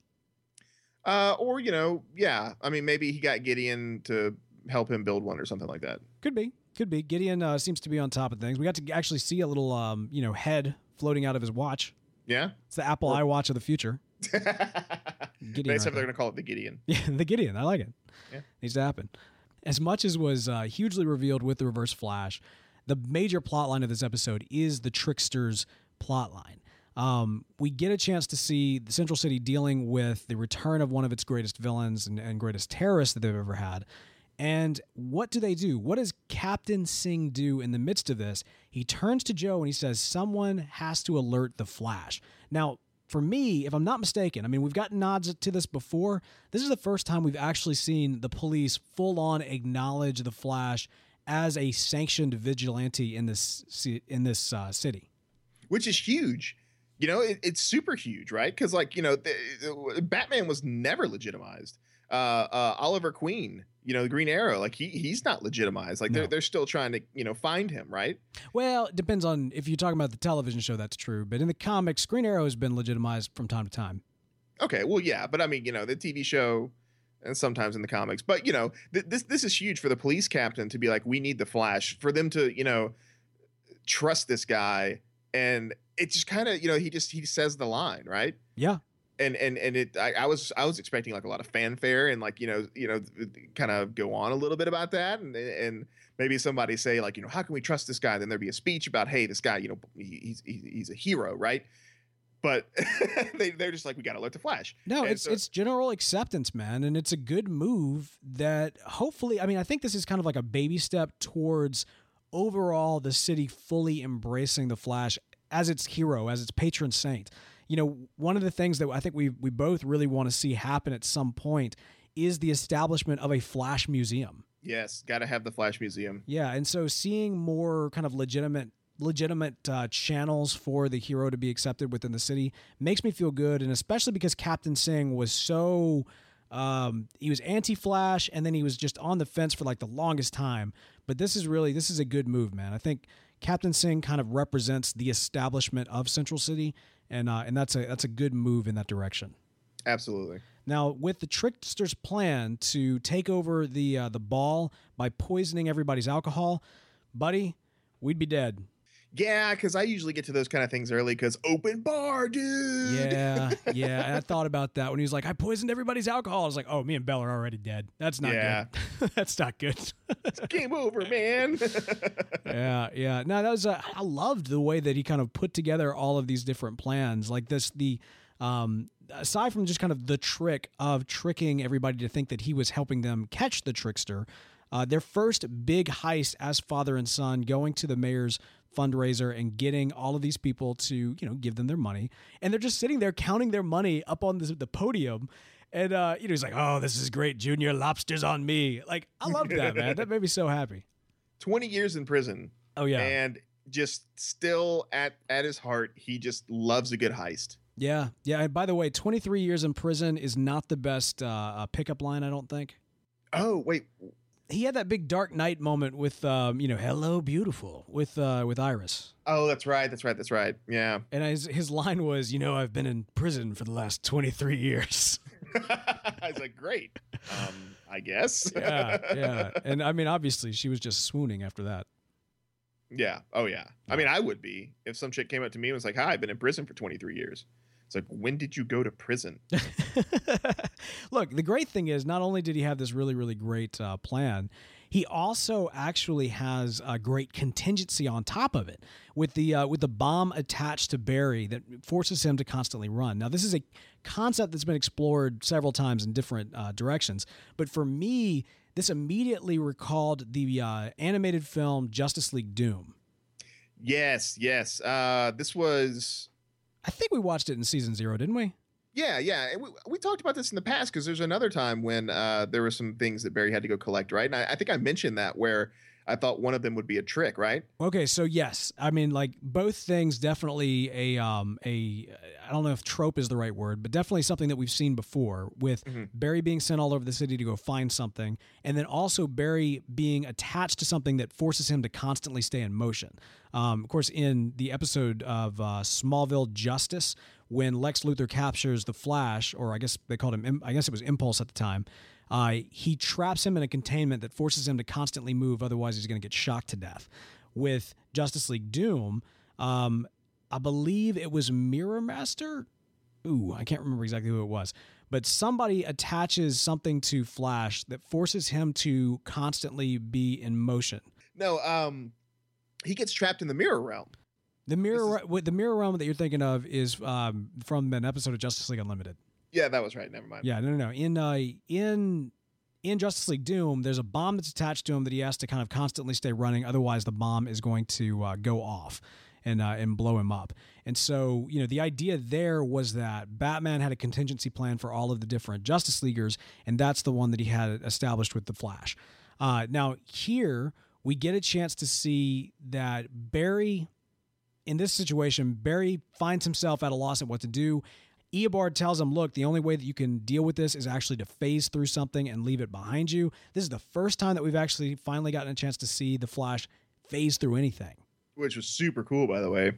Yeah. I mean, maybe he got Gideon to help him build one or something like that. Could be. Gideon seems to be on top of things. We got to actually see a little head floating out of his watch. Yeah? It's the Apple iWatch of the future. Except they're going to call it the Gideon. Yeah, the Gideon. I like it. Yeah. Needs to happen. As much as was hugely revealed with the Reverse Flash, the major plotline of this episode is the Trickster's plotline. We get a chance to see the Central City dealing with the return of one of its greatest villains and greatest terrorists that they've ever had. And what do they do? What does Captain Singh do in the midst of this? He turns to Joe and he says, someone has to alert the Flash. Now, for me, if I'm not mistaken, I mean, we've gotten nods to this before. This is the first time we've actually seen the police full on acknowledge the Flash as a sanctioned vigilante in this city, which is huge. It's super huge, right? Because Batman was never legitimized. Oliver Queen, the Green Arrow, he's not legitimized. They're still trying to, find him, right? Well, it depends on if you're talking about the television show, that's true. But in the comics, Green Arrow has been legitimized from time to time. Okay. Well, yeah. But I mean, the TV show and sometimes in the comics, but this is huge for the police captain to be like, we need the Flash for them to, trust this guy. And it just kind of, he says the line, right? Yeah. And it, I was expecting a lot of fanfare and kind of go on a little bit about that and maybe somebody say how can we trust this guy? Then there'd be a speech about, hey, this guy, he's a hero, right? But they're just like, we got to alert the Flash. No, and it's general acceptance, man, and it's a good move that hopefully, I mean, I think this is kind of like a baby step towards overall the city fully embracing the Flash as its hero, as its patron saint. One of the things that I think we both really want to see happen at some point is the establishment of a Flash museum. Yes, got to have the Flash museum. Yeah, and so seeing more kind of legitimate channels for the hero to be accepted within the city makes me feel good, and especially because Captain Singh was so... he was anti-Flash, and then he was just on the fence for the longest time. But this is a good move, man. I think Captain Singh kind of represents the establishment of Central City, and that's a good move in that direction. Absolutely. Now, with the Trickster's plan to take over the ball by poisoning everybody's alcohol, buddy, we'd be dead. Yeah, because I usually get to those kind of things early because open bar, dude. Yeah, yeah. And I thought about that when he was like, I poisoned everybody's alcohol. I was like, oh, me and Bell are already dead. That's not good. That's not good. It's game over, man. Yeah. No, that was, I loved the way that he kind of put together all of these different plans. Like this, aside from just kind of the trick of tricking everybody to think that he was helping them catch the trickster, their first big heist as father and son, going to the mayor's fundraiser and getting all of these people to, you know, give them their money. And they're just sitting there counting their money up on the podium. And, you know, he's like, oh, this is great. Junior lobsters on me. Like, I loved that, man. That made me so happy. 20 years in prison. Oh, yeah. And just still at his heart, he just loves a good heist. Yeah. Yeah. And by the way, 23 years in prison is not the best pickup line, I don't think. Oh, wait. He had that big Dark Knight moment with, you know, hello, beautiful, with Iris. Oh, that's right. Yeah. And his line was, you know, I've been in prison for the last 23 years. I was like, great, I guess. Yeah. And I mean, obviously she was just swooning after that. Yeah. Oh, yeah. I mean, I would be if some chick came up to me and was like, hi, I've been in prison for 23 years. It's like, when did you go to prison? Look, the great thing is not only did he have this really, really great plan, he also actually has a great contingency on top of it with the bomb attached to Barry that forces him to constantly run. Now, this is a concept that's been explored several times in different directions. But for me, this immediately recalled the animated film Justice League Doom. Yes. This was... I think we watched it in season 0, didn't we? Yeah. And we talked about this in the past because there's another time when there were some things that Barry had to go collect, right? And I think I mentioned that where I thought one of them would be a trick, right? Okay, so yes. I mean, like, both things definitely I don't know if trope is the right word, but definitely something that we've seen before with Barry being sent all over the city to go find something, and then also Barry being attached to something that forces him to constantly stay in motion. Of course, in the episode of Smallville Justice, when Lex Luthor captures the Flash, or I guess they called him, I guess it was Impulse at the time, he traps him in a containment that forces him to constantly move. Otherwise, he's going to get shocked to death. With Justice League Doom, I believe it was Mirror Master. Ooh, I can't remember exactly who it was, but somebody attaches something to Flash that forces him to constantly be in motion. No, he gets trapped in the mirror realm. The mirror realm that you're thinking of is from an episode of Justice League Unlimited. Yeah, that was right. Never mind. Yeah, no. In Justice League Doom, there's a bomb that's attached to him that he has to kind of constantly stay running. Otherwise, the bomb is going to go off and blow him up. And so, you know, the idea there was that Batman had a contingency plan for all of the different Justice Leaguers, and that's the one that he had established with the Flash. Now, here we get a chance to see that Barry, in this situation, Barry finds himself at a loss at what to do. Eobard tells him, look, the only way that you can deal with this is actually to phase through something and leave it behind you. This is the first time that we've actually finally gotten a chance to see the Flash phase through anything. Which was super cool, by the way.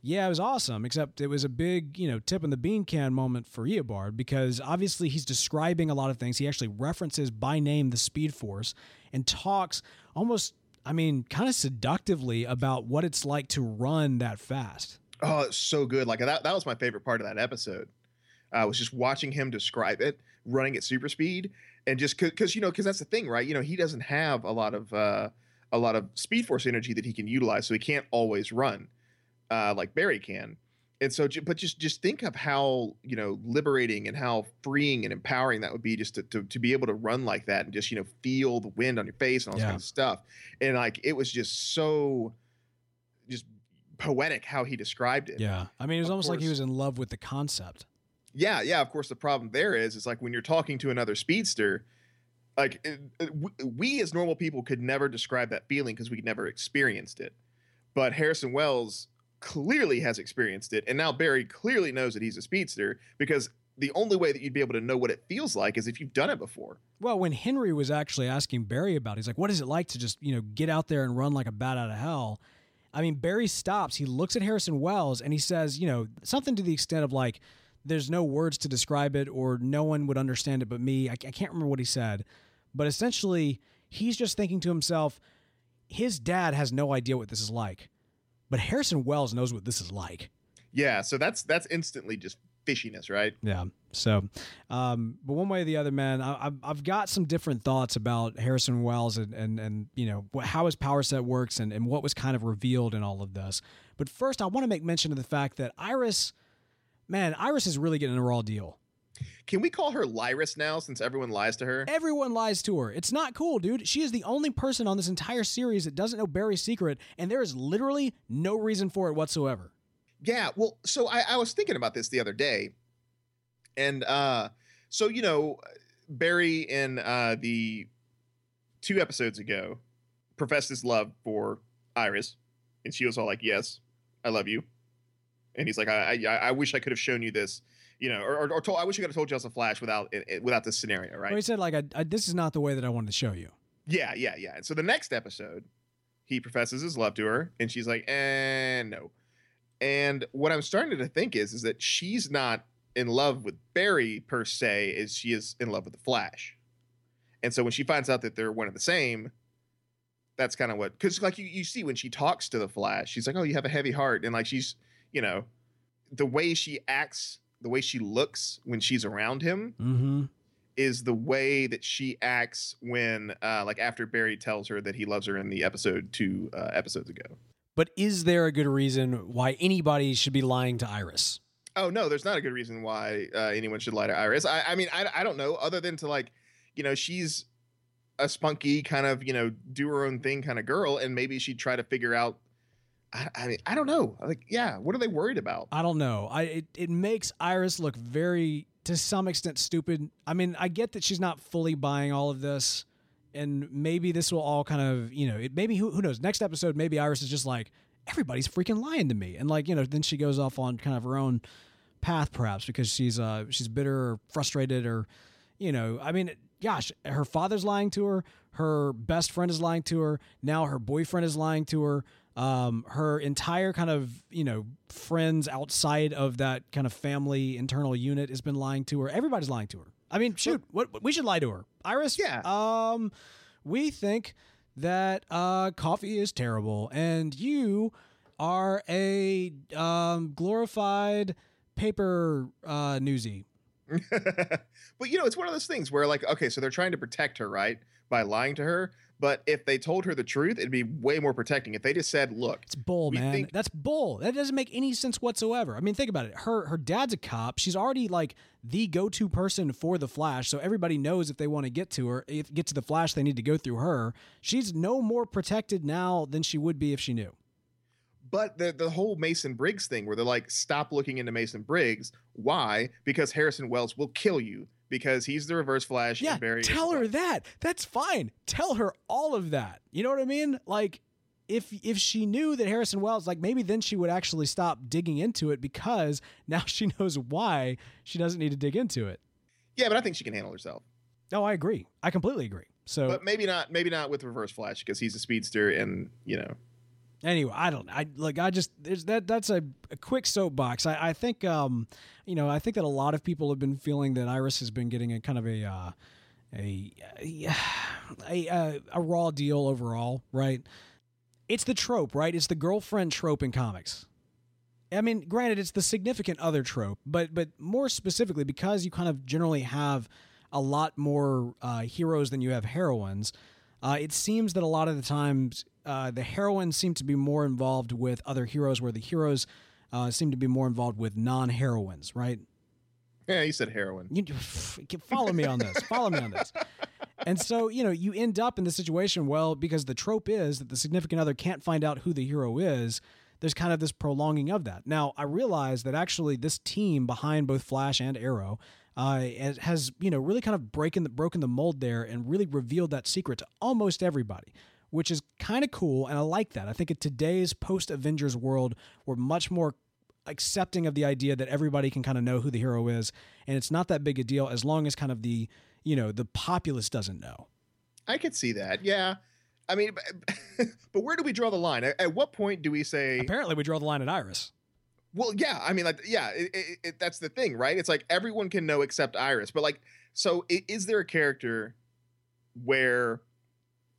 Yeah, it was awesome, except it was a big, you know, tip in the bean can moment for Eobard because obviously he's describing a lot of things. He actually references by name the Speed Force and talks almost, I mean, kind of seductively about what it's like to run that fast. Oh, it's so good. Like that was my favorite part of that episode. I was just watching him describe it, running at super speed, and just because that's the thing, right? You know, he doesn't have a lot of Speed Force energy that he can utilize, so he can't always run like Barry can. And so, but just think of how, you know, liberating and how freeing and empowering that would be just to be able to run like that and just, you know, feel the wind on your face and all this kind of stuff. And like, it was just so just poetic how he described it. Yeah. I mean, it was almost like he was in love with the concept. Yeah. Of course, the problem there is, it's like when you're talking to another speedster, like we as normal people could never describe that feeling because we never experienced it. But Harrison Wells clearly has experienced it, and now Barry clearly knows that he's a speedster because the only way that you'd be able to know what it feels like is if you've done it before. Well, when Henry was actually asking Barry about it, he's like, what is it like to just, you know, get out there and run like a bat out of hell? I mean, Barry stops, he looks at Harrison Wells, and he says, you know, something to the extent of like, there's no words to describe it or no one would understand it but me. I can't remember what he said, but essentially he's just thinking to himself, his dad has no idea what this is like. But Harrison Wells knows what this is like. Yeah, so that's instantly just fishiness, right? Yeah. So, but one way or the other, man, I've got some different thoughts about Harrison Wells and you know how his power set works and what was kind of revealed in all of this. But first, I want to make mention of the fact that Iris is really getting a raw deal. Can we call her Lyris now since everyone lies to her? Everyone lies to her. It's not cool, dude. She is the only person on this entire series that doesn't know Barry's secret, and there is literally no reason for it whatsoever. Yeah, well, so I was thinking about this the other day, and so, you know, Barry in the 2 episodes ago professed his love for Iris, and she was all like, yes, I love you. And he's like, I wish I could have shown you this. You know, or told, I wish I could have told you I was a Flash without this scenario, right? Well, he said, like, this is not the way that I wanted to show you. Yeah. And so the next episode, he professes his love to her, and she's like, no. And what I'm starting to think is that she's not in love with Barry, per se, as she is in love with the Flash. And so when she finds out that they're one and the same, that's kind of what... Because, like, you see when she talks to the Flash, she's like, oh, you have a heavy heart. And, like, she's, you know, the way she acts... The way she looks when she's around him mm-hmm. is the way that she acts when, like, after Barry tells her that he loves her in the episode 2 episodes ago. But is there a good reason why anybody should be lying to Iris? Oh, no, there's not a good reason why anyone should lie to Iris. I mean, I don't know, other than to, like, you know, she's a spunky kind of, you know, do her own thing kind of girl. And maybe she'd try to figure out. I mean, I don't know. Like, yeah, what are they worried about? I don't know. It makes Iris look very, to some extent, stupid. I mean, I get that she's not fully buying all of this, and maybe this will all kind of, you know, it maybe who knows? Next episode, maybe Iris is just like, everybody's freaking lying to me, and, like, you know, then she goes off on kind of her own path, perhaps because she's bitter or frustrated or, you know, I mean. Gosh, her father's lying to her. Her best friend is lying to her. Now her boyfriend is lying to her. Her entire kind of, you know, friends outside of that kind of family internal unit has been lying to her. Everybody's lying to her. I mean, shoot, what we should lie to her. Iris, yeah. We think that coffee is terrible and you are a glorified paper newsie. But, you know, it's one of those things where, like, okay, so they're trying to protect her, right, by lying to her. But if they told her the truth, it'd be way more protecting. If they just said, look, it's bull, man. That's bull. That doesn't make any sense whatsoever. I mean, think about it. Her dad's a cop. She's already, like, the go-to person for the Flash. So everybody knows if they want to get to her, if get to the Flash, they need to go through her. She's no more protected now than she would be if she knew. But the whole Mason Briggs thing where they're like, stop looking into Mason Briggs. Why? Because Harrison Wells will kill you because he's the Reverse Flash. Yeah, and Barry tell her that. That's fine. Tell her all of that. You know what I mean? Like, if she knew that Harrison Wells, like, maybe then she would actually stop digging into it because now she knows why she doesn't need to dig into it. Yeah, but I think she can handle herself. No, I agree. I completely agree. So, but maybe not with Reverse Flash because he's a speedster and, you know. Anyway, I don't. I look. I just there's that. That's a quick soapbox. I think you know. I think that a lot of people have been feeling that Iris has been getting a kind of a raw deal overall, right? It's the trope, right? It's the girlfriend trope in comics. I mean, granted, it's the significant other trope, but more specifically because you kind of generally have a lot more heroes than you have heroines. It seems that a lot of the times. The heroines seem to be more involved with other heroes, where the heroes seem to be more involved with non-heroines, right? Yeah, you said heroine. Follow me on this. Follow me on this. And so, you know, you end up in the situation, well, because the trope is that the significant other can't find out who the hero is, there's kind of this prolonging of that. Now, I realize that actually this team behind both Flash and Arrow has, you know, really kind of broken the mold there and really revealed that secret to almost everybody. Which is kind of cool, and I like that. I think in today's post-Avengers world, we're much more accepting of the idea that everybody can kind of know who the hero is, and it's not that big a deal as long as kind of the, you know, the populace doesn't know. I could see that, yeah. I mean, but where do we draw the line? At what point do we say... Apparently we draw the line at Iris. Well, yeah, I mean, like, yeah, it, that's the thing, right? It's like everyone can know except Iris, but, like, so is there a character where...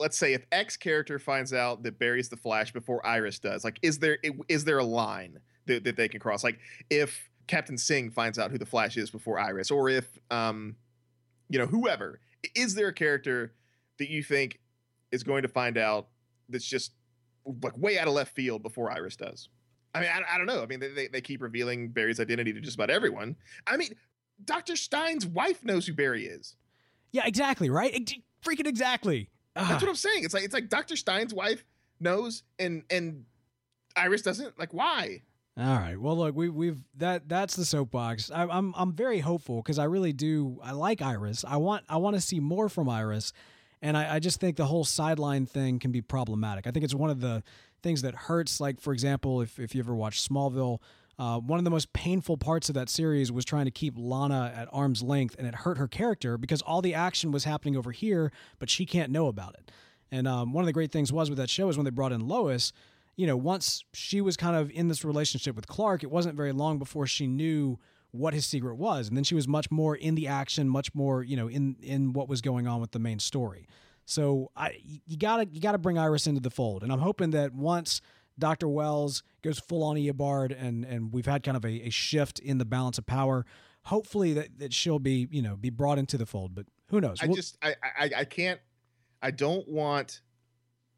let's say if X character finds out that Barry's the Flash before Iris does, like, is there a line that they can cross? Like, if Captain Singh finds out who the Flash is before Iris, or if, whoever, is there a character that you think is going to find out that's just like way out of left field before Iris does? I mean, I don't know. I mean, they keep revealing Barry's identity to just about everyone. I mean, Dr. Stein's wife knows who Barry is. Yeah, exactly. Right. Freaking exactly. Ugh. That's what I'm saying. It's like Dr. Stein's wife knows and Iris doesn't. Like, why? All right. Well, look, that's the soapbox. I'm very hopeful because I really do. I like Iris. I want to see more from Iris. And I just think the whole sideline thing can be problematic. I think it's one of the things that hurts. Like, for example, if you ever watched Smallville, one of the most painful parts of that series was trying to keep Lana at arm's length, and it hurt her character because all the action was happening over here, but she can't know about it. And one of the great things was with that show is when they brought in Lois, you know, once she was kind of in this relationship with Clark, it wasn't very long before she knew what his secret was. And then she was much more in the action, much more, you know, in what was going on with the main story. So you gotta bring Iris into the fold. And I'm hoping that once Dr. Wells goes full on Eobard and we've had kind of a shift in the balance of power, hopefully that she'll be, you know, be brought into the fold, but who knows? I don't want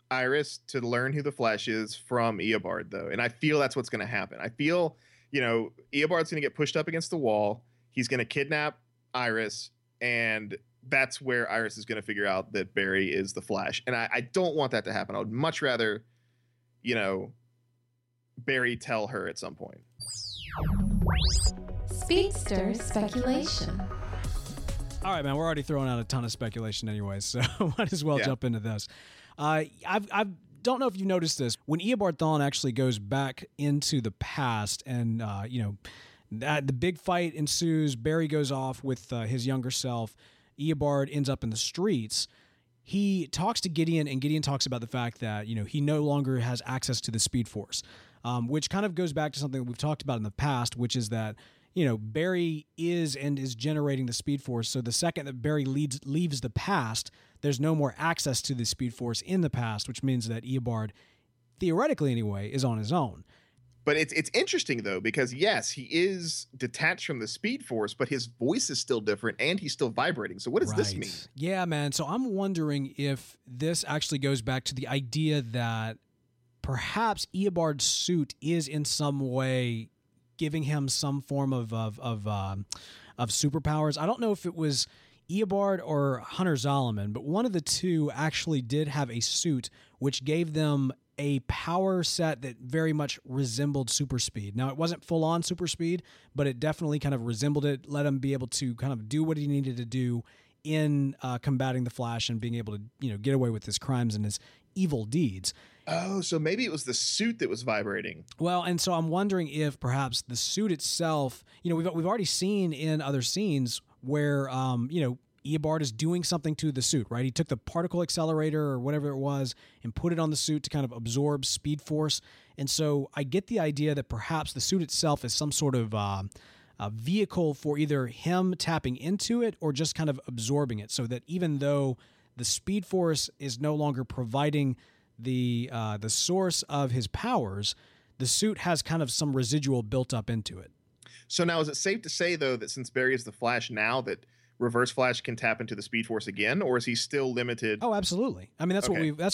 Iris to learn who the Flash is from Eobard though. And I feel that's what's going to happen. I feel, you know, Eobard's going to get pushed up against the wall. He's going to kidnap Iris, and that's where Iris is going to figure out that Barry is the Flash. And I don't want that to happen. I would much rather, you know, Barry tell her at some point. Speedster speculation. All right, man, we're already throwing out a ton of speculation anyway, so might as well jump into this. I've don't know if you noticed this. When Eobard Thawne actually goes back into the past and, the big fight ensues, Barry goes off with his younger self, Eobard ends up in the streets, he talks to Gideon, and Gideon talks about the fact that, you know, he no longer has access to the Speed Force, which kind of goes back to something we've talked about in the past, which is that, you know, Barry is and is generating the Speed Force, so the second that Barry leaves the past, there's no more access to the Speed Force in the past, which means that Eobard, theoretically anyway, is on his own. But it's interesting, though, because, yes, he is detached from the Speed Force, but his voice is still different, and he's still vibrating. So what does this mean? Yeah, man. So I'm wondering if this actually goes back to the idea that perhaps Eobard's suit is in some way giving him some form of superpowers. I don't know if it was Eobard or Hunter Zolomon, but one of the two actually did have a suit which gave them a power set that very much resembled super speed. Now, it wasn't full-on super speed, but it definitely kind of resembled it, let him be able to kind of do what he needed to do in combating the Flash and being able to, you know, get away with his crimes and his evil deeds. Oh, so maybe it was the suit that was vibrating. Well, and so I'm wondering if perhaps the suit itself, you know, we've already seen in other scenes where, you know, Eobard is doing something to the suit, right? He took the particle accelerator or whatever it was and put it on the suit to kind of absorb Speed Force. And so I get the idea that perhaps the suit itself is some sort of a vehicle for either him tapping into it or just kind of absorbing it, so that even though the Speed Force is no longer providing the source of his powers, the suit has kind of some residual built up into it. So now, is it safe to say, though, that since Barry is the Flash now, that Reverse Flash can tap into the Speed Force again, or is he still limited? Oh, absolutely. I mean, that's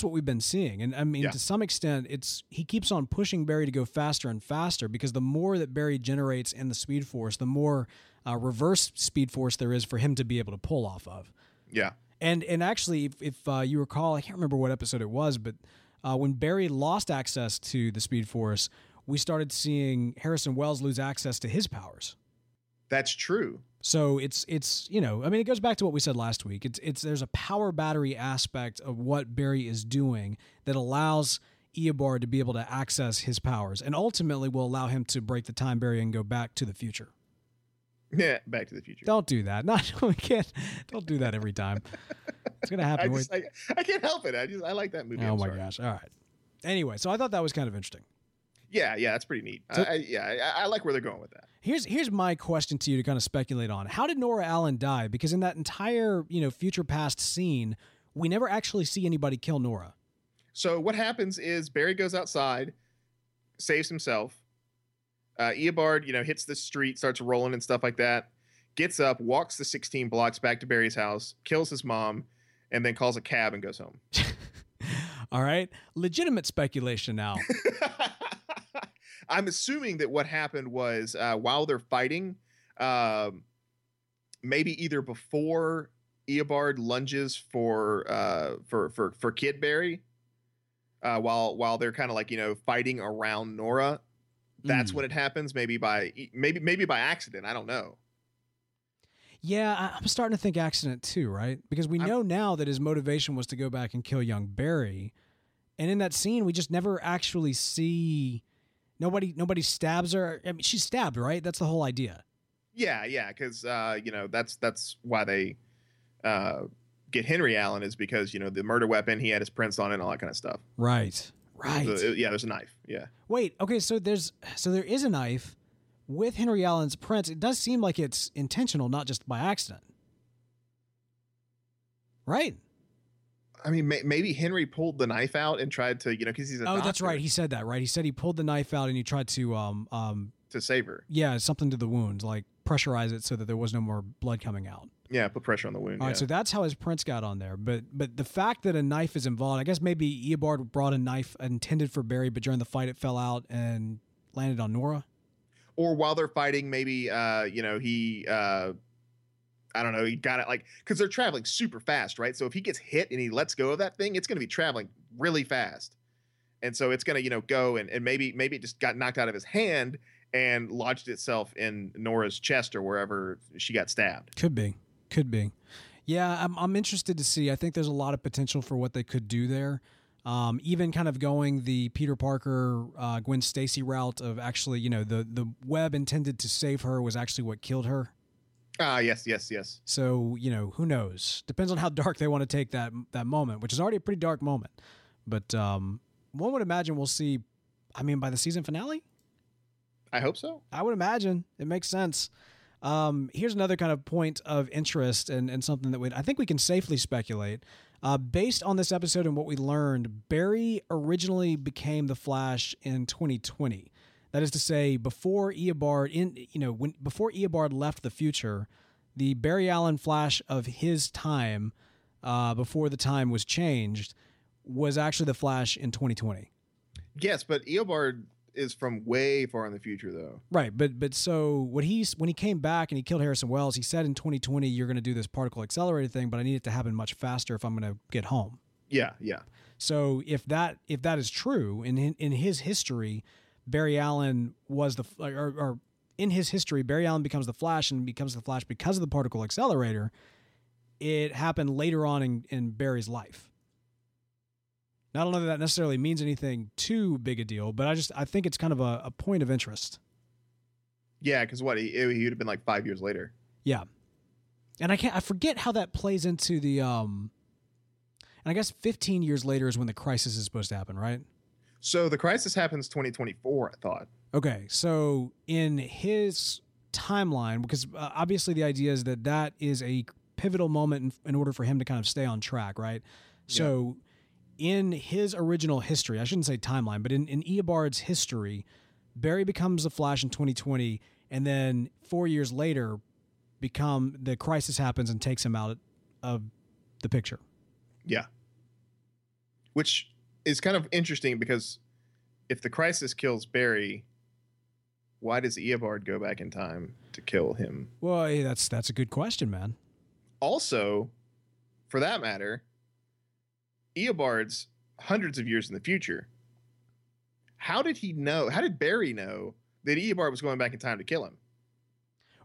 what we've been seeing. And I mean, to some extent, he keeps on pushing Barry to go faster and faster, because the more that Barry generates in the Speed Force, the more Reverse Speed Force there is for him to be able to pull off of. Yeah. And actually, if you recall, I can't remember what episode it was, but when Barry lost access to the Speed Force, we started seeing Harrison Wells lose access to his powers. That's true. So it's you know, I mean, it goes back to what we said last week. It's there's a power battery aspect of what Barry is doing that allows Eobard to be able to access his powers, and ultimately will allow him to break the time barrier and go back to the future. Yeah, Back to the Future. Don't do that. We can't. Don't do that every time. It's gonna happen. I can't help it. I like that movie. Oh my gosh! All right. Anyway, so I thought that was kind of interesting. Yeah, that's pretty neat. So, I like where they're going with that. Here's my question to you to kind of speculate on. How did Nora Allen die? Because in that entire, you know, future past scene, we never actually see anybody kill Nora. So what happens is Barry goes outside, saves himself. Eobard, hits the street, starts rolling and stuff like that. Gets up, walks the 16 blocks back to Barry's house, kills his mom, and then calls a cab and goes home. All right. Legitimate speculation now. I'm assuming that what happened was while they're fighting, maybe either before Eobard lunges for Kid Barry, while they're kind of like, fighting around Nora. That's when it happens. Maybe by accident. I don't know. Yeah, I'm starting to think accident too, right? Because we know now that his motivation was to go back and kill young Barry. And in that scene, we just never actually see nobody stabs her. I mean, she's stabbed, right? That's the whole idea. Yeah, because that's why they get Henry Allen, is because the murder weapon, he had his prints on it and all that kind of stuff. Right. So, yeah, there's a knife. Yeah. Wait. Okay. So there is a knife. With Henry Allen's prints, it does seem like it's intentional, not just by accident. Right? I mean, maybe Henry pulled the knife out and tried to, because he's a doctor. Oh, that's right. He said that, right? He said he pulled the knife out and he tried to save her. Yeah, something to the wound, like pressurize it so that there was no more blood coming out. Yeah, put pressure on the wound. All right, so that's how his prints got on there. But the fact that a knife is involved, I guess maybe Eobard brought a knife intended for Barry, but during the fight it fell out and landed on Nora. Or while they're fighting, maybe, he got it, like, because they're traveling super fast, right? So if he gets hit and he lets go of that thing, it's going to be traveling really fast. And so it's going to, go and maybe it just got knocked out of his hand and lodged itself in Nora's chest or wherever she got stabbed. Could be. Yeah, I'm interested to see. I think there's a lot of potential for what they could do there. Even kind of going the Peter Parker, Gwen Stacy route of actually, the web intended to save her was actually what killed her. Yes. So, who knows? Depends on how dark they want to take that moment, which is already a pretty dark moment. But one would imagine we'll see, by the season finale? I hope so. I would imagine. It makes sense. Here's another kind of point of interest and something that I think we can safely speculate. Based on this episode and what we learned, Barry originally became the Flash in 2020. That is to say, before Eobard before Eobard left the future, the Barry Allen Flash of his time, before the time was changed, was actually the Flash in 2020. Yes, but Eobard is from way far in the future, though. Right, but so when he came back and he killed Harrison Wells, he said in 2020, you're going to do this particle accelerator thing, but I need it to happen much faster if I'm going to get home. Yeah. So if that is true, in his history, Barry Allen becomes the Flash and becomes the Flash because of the particle accelerator. It happened later on in Barry's life. Now, I don't know that that necessarily means anything too big a deal, but I think it's kind of a point of interest. Yeah, because he would have been like 5 years later. Yeah, and I forget how that plays into the. And I guess 15 years later is when the crisis is supposed to happen, right? So the crisis happens 2024, I thought. Okay, so in his timeline, because obviously the idea is that is a pivotal moment in order for him to kind of stay on track, right? So. Yeah. In his original history, I shouldn't say timeline, but in Eobard's history, Barry becomes the Flash in 2020, and then 4 years later, the crisis happens and takes him out of the picture. Yeah. Which is kind of interesting, because if the crisis kills Barry, why does Eobard go back in time to kill him? Well, yeah, that's a good question, man. Also, for that matter, Eobard's hundreds of years in the future. How did he know? How did Barry know that Eobard was going back in time to kill him?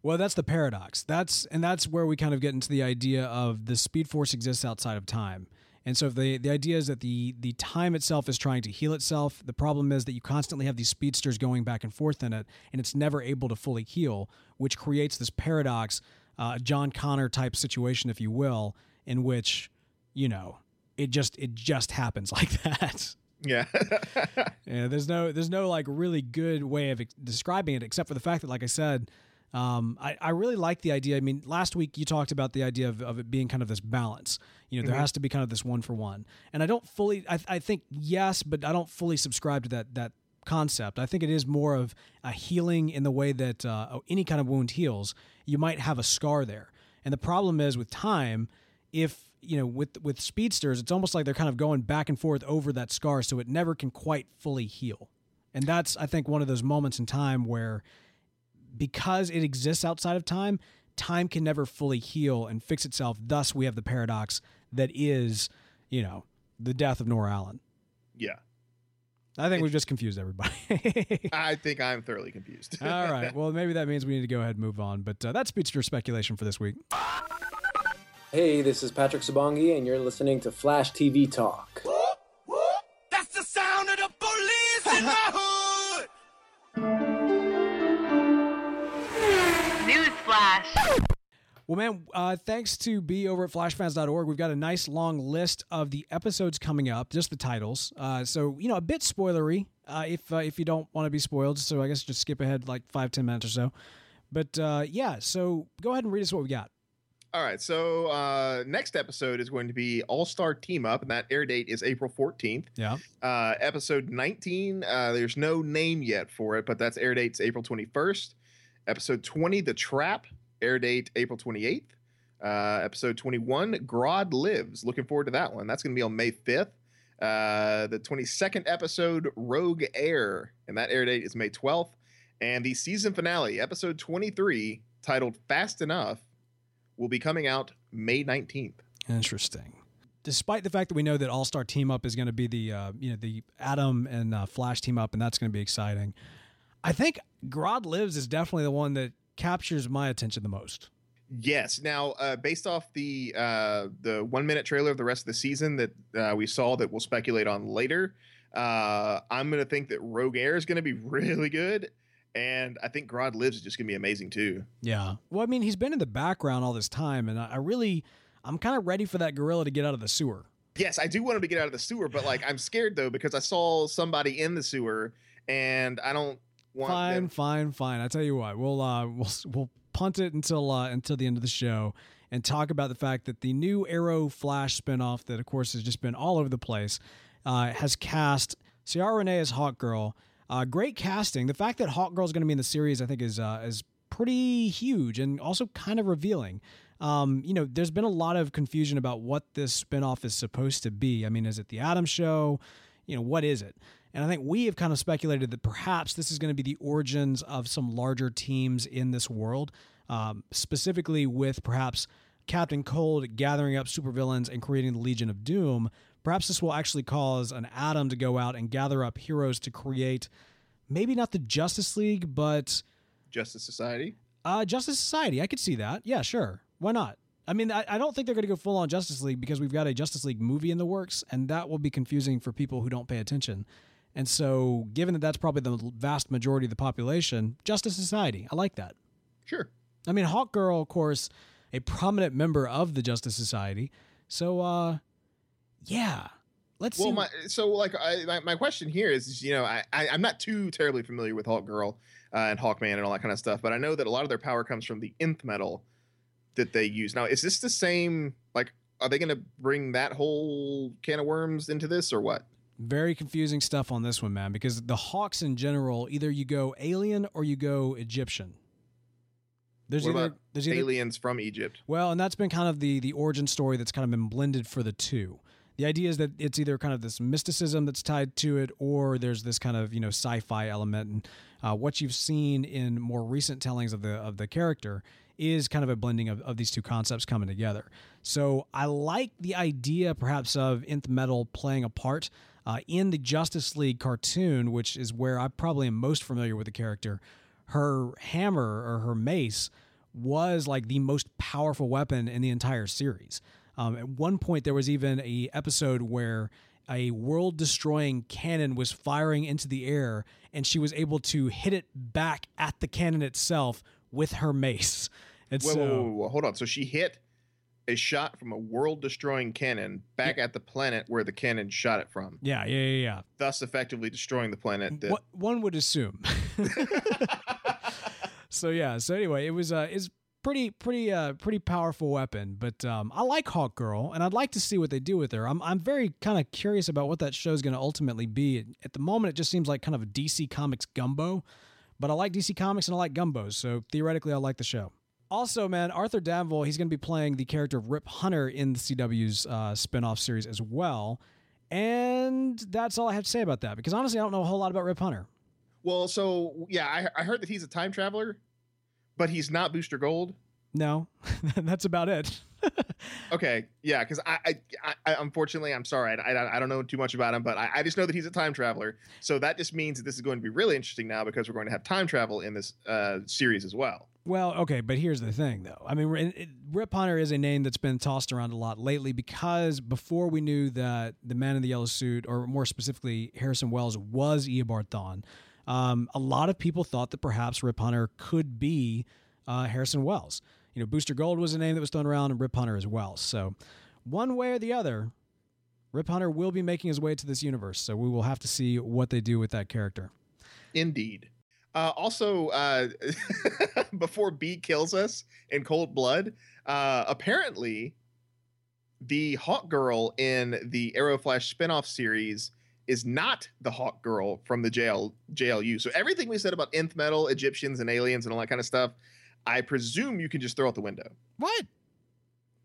Well, that's the paradox. That's where we kind of get into the idea of the Speed Force exists outside of time. And so the idea is that the time itself is trying to heal itself. The problem is that you constantly have these speedsters going back and forth in it, and it's never able to fully heal, which creates this paradox, John Connor type situation, if you will, in which, It just happens like that. Yeah. There's no like really good way of describing it, except for the fact that, like I said, I really like the idea. I mean, last week you talked about the idea of it being kind of this balance. You know, there has to be kind of this one for one. And I don't fully, I think yes, but I don't fully subscribe to that concept. I think it is more of a healing in the way that any kind of wound heals. You might have a scar there. And the problem is with time, if, you know, with speedsters, it's almost like they're kind of going back and forth over that scar. So it never can quite fully heal. And that's, I think, one of those moments in time where, because it exists outside of time, time can never fully heal and fix itself. Thus, we have the paradox that is, you know, the death of Nora Allen. Yeah. I think we've just confused everybody. I think I'm thoroughly confused. All right. Well, maybe that means we need to go ahead and move on. But that's Speedster Speculation for this week. Hey, this is Patrick Sabongi, and you're listening to Flash TV Talk. Whoop, whoop. That's the sound of the police in my hood! Newsflash. Well, man, thanks to Bea over at flashfans.org. We've got a nice long list of the episodes coming up, just the titles. So, you know, a bit spoilery if you don't want to be spoiled. So I guess just skip ahead like 5-10 minutes or so. But yeah, so go ahead and read us what we got. All right. So next episode is going to be All-Star Team Up, and that air date is April 14th. Yeah. Episode 19, there's no name yet for it, but that's air date's April 21st. Episode 20, The Trap. Air date, April 28th. Episode 21, Grodd Lives. Looking forward to that one. That's going to be on May 5th. The 22nd episode, Rogue Air. And that air date is May 12th. And the season finale, episode 23, titled Fast Enough, will be coming out May 19th. Interesting. Despite the fact that we know that All-Star Team Up is going to be the, you know, the Atom and Flash team up, and that's going to be exciting, I think Grodd Lives is definitely the one that captures my attention the most. Yes. Now, based off the 1-minute trailer of the rest of the season that we saw that we'll speculate on later, I'm going to think that Rogue Air is going to be really good. And I think Grodd Lives is just going to be amazing too. Yeah. Well, I mean, he's been in the background all this time, and I'm kind of ready for that gorilla to get out of the sewer. Yes, I do want him to get out of the sewer, but like, I'm scared though, because I saw somebody in the sewer and I don't, Fine. I tell you what, we'll punt it until the end of the show and talk about the fact that the new Arrow Flash spinoff that, of course, has just been all over the place has cast Ciara Renee as Hawkgirl. Great casting. The fact that Hawkgirl is going to be in the series, I think, is pretty huge and also kind of revealing. You know, there's been a lot of confusion about what this spinoff is supposed to be. I mean, is it the Atom show? You know, what is it? And I think we have kind of speculated that perhaps this is going to be the origins of some larger teams in this world, specifically with perhaps Captain Cold gathering up supervillains and creating the Legion of Doom. Perhaps this will actually cause an Atom to go out and gather up heroes to create maybe not the Justice League, but... Justice Society? Justice Society. I could see that. Yeah, sure. Why not? I mean, I don't think they're going to go full on Justice League because we've got a Justice League movie in the works, and that will be confusing for people who don't pay attention. And so given that that's probably the vast majority of the population, Justice Society, I like that. Sure. I mean, Hawkgirl, of course, a prominent member of the Justice Society. So, yeah, let's see. My question here is, you know, I'm not too terribly familiar with Hawkgirl and Hawkman and all that kind of stuff, but I know that a lot of their power comes from the Nth metal that they use. Now, is this the same, like, are they going to bring that whole can of worms into this or what? Very confusing stuff on this one, man, because the Hawks in general, either you go alien or you go Egyptian. There's aliens from Egypt. Well, and that's been kind of the origin story that's kind of been blended for the two. The idea is that it's either kind of this mysticism that's tied to it, or there's this kind of, you know, sci-fi element. And what you've seen in more recent tellings of the character is kind of a blending of these two concepts coming together. So I like the idea, perhaps, of Nth metal playing a part in the Justice League cartoon, which is where I probably am most familiar with the character. Her hammer or her mace was like the most powerful weapon in the entire series. At one point, there was even a episode where a world-destroying cannon was firing into the air, and she was able to hit it back at the cannon itself with her mace. And whoa, hold on. So she hit a shot from a world-destroying cannon back at the planet where the cannon shot it from. Yeah. Thus effectively destroying the planet. One would assume. So yeah. So anyway, it was is pretty powerful weapon. But I like Hawkgirl, and I'd like to see what they do with her. I'm very kind of curious about what that show is going to ultimately be. At the moment, it just seems like kind of a DC Comics gumbo. But I like DC Comics and I like gumbos, so theoretically, I like the show. Also, man, Arthur Danville, he's going to be playing the character of Rip Hunter in the CW's spinoff series as well. And that's all I have to say about that, because honestly, I don't know a whole lot about Rip Hunter. Well, so, yeah, I heard that he's a time traveler, but he's not Booster Gold. No, that's about it. Okay, yeah, because I unfortunately, I'm sorry, I don't know too much about him, but I just know that he's a time traveler. So that just means that this is going to be really interesting now, because we're going to have time travel in this series as well. Well, okay, but here's the thing, though. I mean, Rip Hunter is a name that's been tossed around a lot lately, because before we knew that the man in the yellow suit, or more specifically, Harrison Wells, was Eobard Thawne, a lot of people thought that perhaps Rip Hunter could be Harrison Wells. You know, Booster Gold was a name that was thrown around, and Rip Hunter as well. So one way or the other, Rip Hunter will be making his way to this universe. So we will have to see what they do with that character. Indeed. Also, before Bee kills us in cold blood, apparently the Hawkgirl in the Arrow Flash spinoff series is not the Hawkgirl from the JLU. So everything we said about Nth Metal, Egyptians, and aliens and all that kind of stuff, I presume you can just throw out the window. What?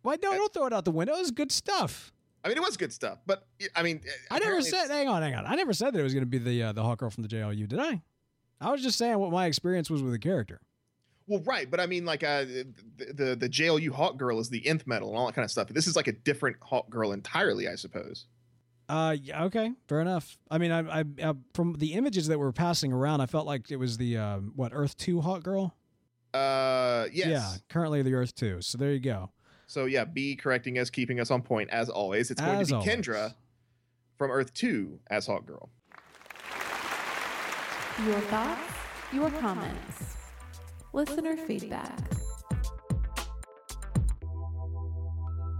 Why? No, don't throw it out the window. It was good stuff. I mean, it was good stuff, but I mean, I never said. Hang on. I never said that it was going to be the Hawkgirl from the JLU, did I? I was just saying what my experience was with the character. Well, right, but I mean, like the JLU Hawkgirl is the Nth Metal and all that kind of stuff. This is like a different Hawkgirl entirely, I suppose. Yeah, okay, fair enough. I mean, I from the images that were passing around, I felt like it was the Earth 2 Hawkgirl. Yes. Yeah, currently the Earth 2. So there you go. So yeah, B correcting us, keeping us on point as always. It's going to be always. Kendra from Earth 2 as Hawkgirl. Your thoughts, your comments, listener feedback.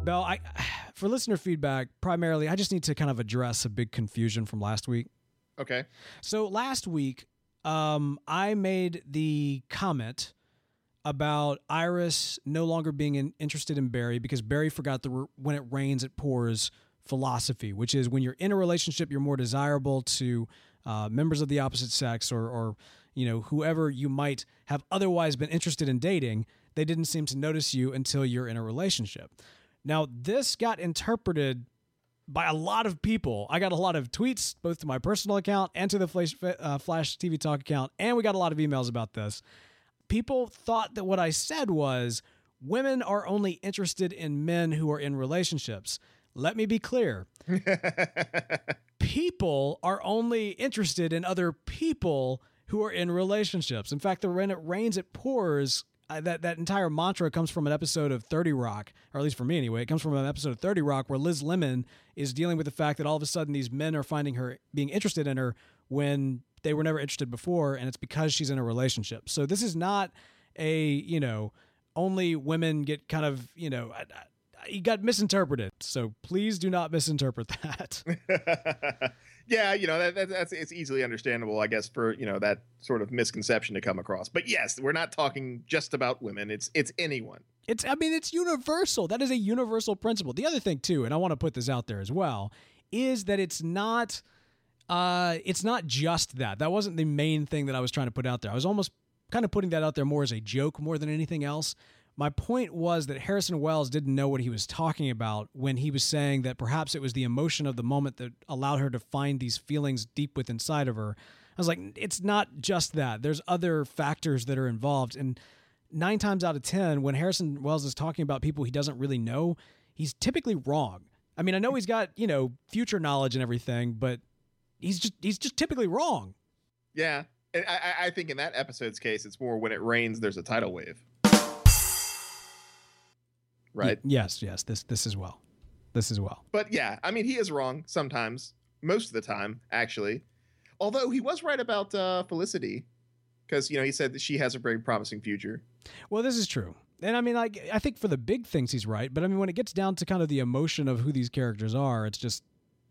Belle, for listener feedback, primarily, I just need to kind of address a big confusion from last week. Okay. So last week, I made the comment about Iris no longer being interested in Barry because Barry forgot the when it rains, it pours philosophy, which is when you're in a relationship, you're more desirable to members of the opposite sex or you know, whoever you might have otherwise been interested in dating. They didn't seem to notice you until you're in a relationship. Now, this got interpreted by a lot of people. I got a lot of tweets, both to my personal account and to the Flash TV Talk account, and we got a lot of emails about this. People thought that what I said was women are only interested in men who are in relationships. Let me be clear. People are only interested in other people who are in relationships. In fact, the when it rains, it pours. That entire mantra comes from an episode of 30 Rock, or at least for me anyway, it comes from an episode of 30 Rock where Liz Lemon is dealing with the fact that all of a sudden these men are finding her being interested in her when they were never interested before, and it's because she's in a relationship. So this is not a, you know, only women get kind of, you know, it got misinterpreted. So please do not misinterpret that. Yeah, you know, that's it's easily understandable, I guess, for, you know, that sort of misconception to come across. But yes, we're not talking just about women. It's anyone. It's universal. That is a universal principle. The other thing, too, and I want to put this out there as well, is that it's not just that. That wasn't the main thing that I was trying to put out there. I was almost kind of putting that out there more as a joke more than anything else. My point was that Harrison Wells didn't know what he was talking about when he was saying that perhaps it was the emotion of the moment that allowed her to find these feelings deep within inside of her. I was like, it's not just that. There's other factors that are involved. And 9 times out of 10, when Harrison Wells is talking about people he doesn't really know, he's typically wrong. I mean, I know he's got, you know, future knowledge and everything, but he's just typically wrong. Yeah. And I think in that episode's case, it's more when it rains, there's a tidal wave. Right. Yes. This is well. But yeah, I mean, he is wrong sometimes, most of the time, actually. Although he was right about Felicity, because, you know, he said that she has a very promising future. Well, this is true. And I mean, I think for the big things, he's right. But I mean, when it gets down to kind of the emotion of who these characters are, it's just